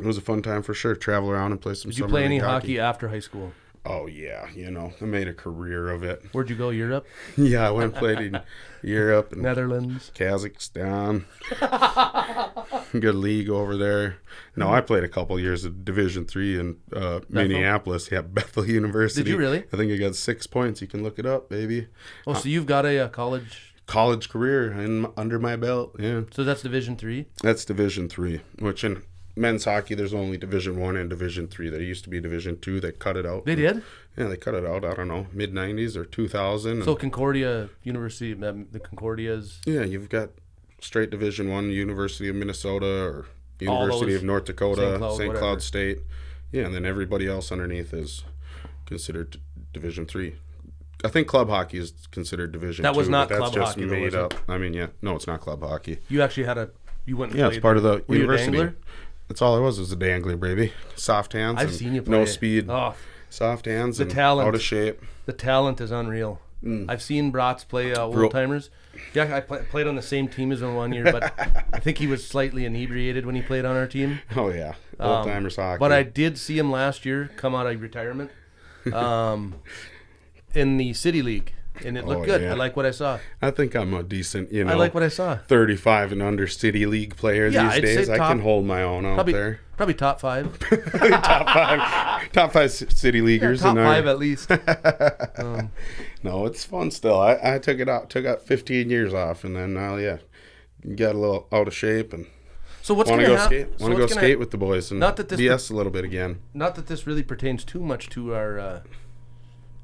It was a fun time for sure. Travel around and play some summer hockey. Did you play any hockey after high school? Oh, yeah. You know, I made a career of it. Where'd you go, Europe? Yeah, I went and played in Europe. And Netherlands. Kazakhstan. Good league over there. No, I played a couple of years of Division III in Minneapolis. Yeah, Bethel University. Did you really? I think I got 6 points. You can look it up, baby. Oh, so you've got a college career under my belt, yeah. So that's Division III? That's Division III, which in men's hockey, there's only Division I and Division III. There used to be Division II. They cut it out. They did? Yeah, they cut it out. I don't know, mid '90s or 2000. So Concordia University, the Concordias. Yeah, you've got straight Division I, University of Minnesota or University of North Dakota, St. Cloud State. Yeah, and then everybody else underneath is considered Division III. I think club hockey is considered Division II. That was not club hockey. That's just made up. I mean, yeah, no, it's not club hockey. You actually had you went. Yeah, it's part of the university. Were you a dangler? That's all I was a dangler, baby. Soft hands. I've seen you play. No speed. Oh. Soft hands. The talent. Out of shape. The talent is unreal. Mm. I've seen Bratz play old-timers. Yeah, I played on the same team as him one year, but I think he was slightly inebriated when he played on our team. Oh, yeah. Old-timers hockey. But I did see him last year come out of retirement in the City League. And it looked good. Yeah. I like what I saw. I think I'm a decent, I like what I saw. 35 and under City League player these days. I can hold my own out there. Probably top five. Top five City Leaguers. Yeah, top five at least. No, it's fun still. I took out 15 years off, and then, got a little out of shape. And so what's going to happen? Want to go skate with the boys and BS a little bit again. Not that this really pertains too much to our,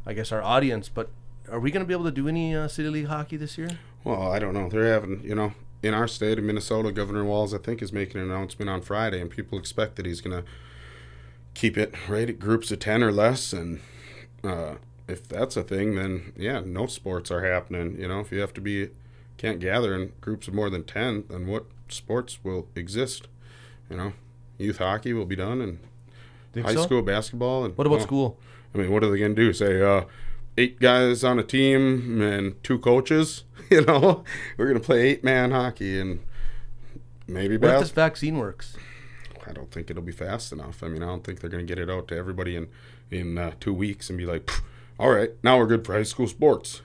I guess, our audience, but... Are we going to be able to do any City League hockey this year? Well, I don't know. They're having, you know, in our state of Minnesota, Governor Walz, I think, is making an announcement on Friday, and people expect that he's going to keep it right at groups of 10 or less. And if that's a thing, then, yeah, no sports are happening. You know, if you have to be, can't gather in groups of more than 10, then what sports will exist? You know, youth hockey will be done, and high school basketball. And what about school? I mean, what are they going to do? Say, 8 guys on a team and 2 coaches, you know? We're going to play 8-man hockey and maybe basketball. What if this vaccine works? I don't think it'll be fast enough. I mean, I don't think they're going to get it out to everybody in 2 weeks and be like, all right, now we're good for high school sports.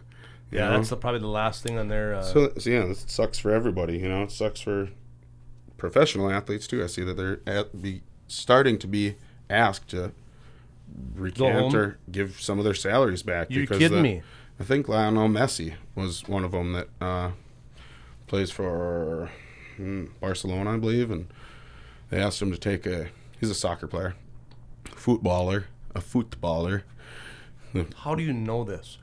Yeah, you know? That's probably the last thing on their... So, yeah, this sucks for everybody, you know? It sucks for professional athletes, too. I see that they're starting to be asked to recant or give some of their salaries back. You're kidding me. I think Lionel Messi was one of them that plays for Barcelona, I believe, and they asked him to take he's a soccer player, footballer. How do you know this?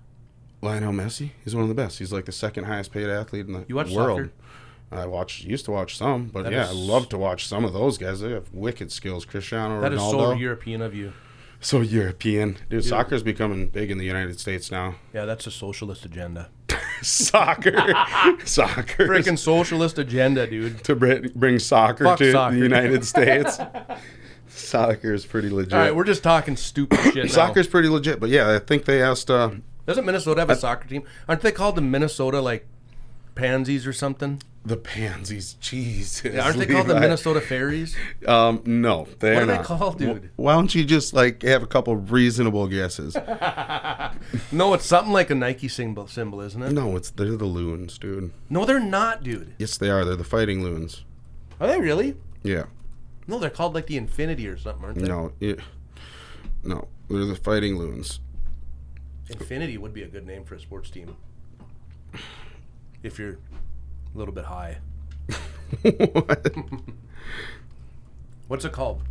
Lionel Messi, he's one of the best. He's like the second highest paid athlete in the world. You watch soccer? I used to watch some, but I love to watch some of those guys. They have wicked skills. Cristiano Ronaldo. That is so European of you. So European. Dude, soccer's becoming big in the United States now. Yeah, that's a socialist agenda. Soccer. Freaking socialist agenda, dude. To bring soccer the United States. Soccer is pretty legit. All right, we're just talking stupid shit now. Soccer's pretty legit, but yeah, I think they asked... doesn't Minnesota have a soccer team? Aren't they called the Minnesota, Pansies or something? The Pansies, Jesus. Yeah, aren't they called the Minnesota Fairies? No, they're not. What are they called, dude? Why don't you just have a couple reasonable guesses? No, it's something like a Nike symbol, isn't it? No, they're the Loons, dude. No, they're not, dude. Yes, they are. They're the Fighting Loons. Are they really? Yeah. No, they're called the Infinity or something, aren't they? No, no, they're the Fighting Loons. Infinity would be a good name for a sports team. If you're a little bit high. What? What's it called?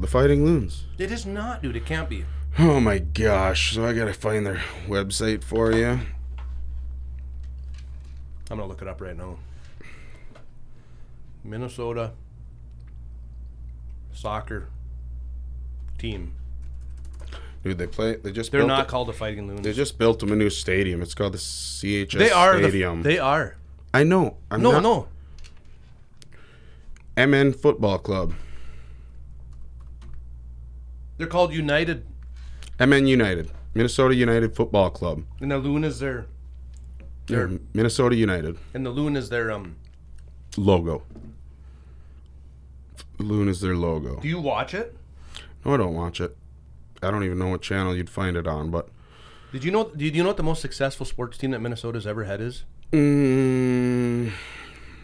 The Fighting Loons. It is not, dude. It can't be. Oh, my gosh. So I got to find their website for you. I'm going to look it up right now. Minnesota soccer team. Dude, they're not called the Fighting Loons. They just built them a new stadium. It's called the CHS Stadium. They are. I know. No. MN Football Club. They're called United. MN United. Minnesota United Football Club. And the Loon is their Minnesota United. And the Loon is their logo. Loon is their logo. Do you watch it? No, I don't watch it. I don't even know what channel you'd find it on, but... Did you know what the most successful sports team that Minnesota's ever had is?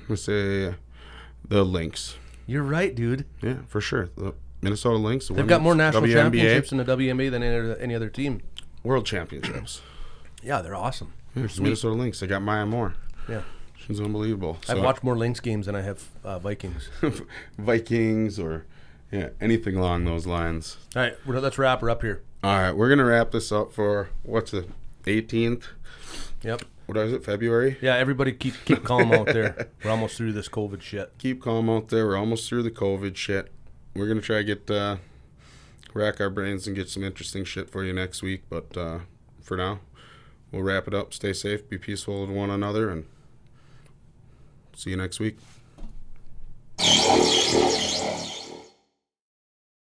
Let's say the Lynx. You're right, dude. Yeah, for sure. The Minnesota Lynx. They've got more national championships in the WNBA than any other team. World championships. Yeah, they're awesome. Yeah, they're Minnesota Lynx. They got Maya Moore. Yeah. She's unbelievable. I've watched more Lynx games than I have Vikings. Vikings or... yeah, anything along those lines. All right, let's wrap her up here. All right, we're going to wrap this up for, what's the 18th? Yep. What is it, February? Yeah, everybody keep calm out there. We're almost through this COVID shit. Keep calm out there. We're almost through the COVID shit. We're going to try to rack our brains and get some interesting shit for you next week. But for now, we'll wrap it up. Stay safe, be peaceful to one another, and see you next week.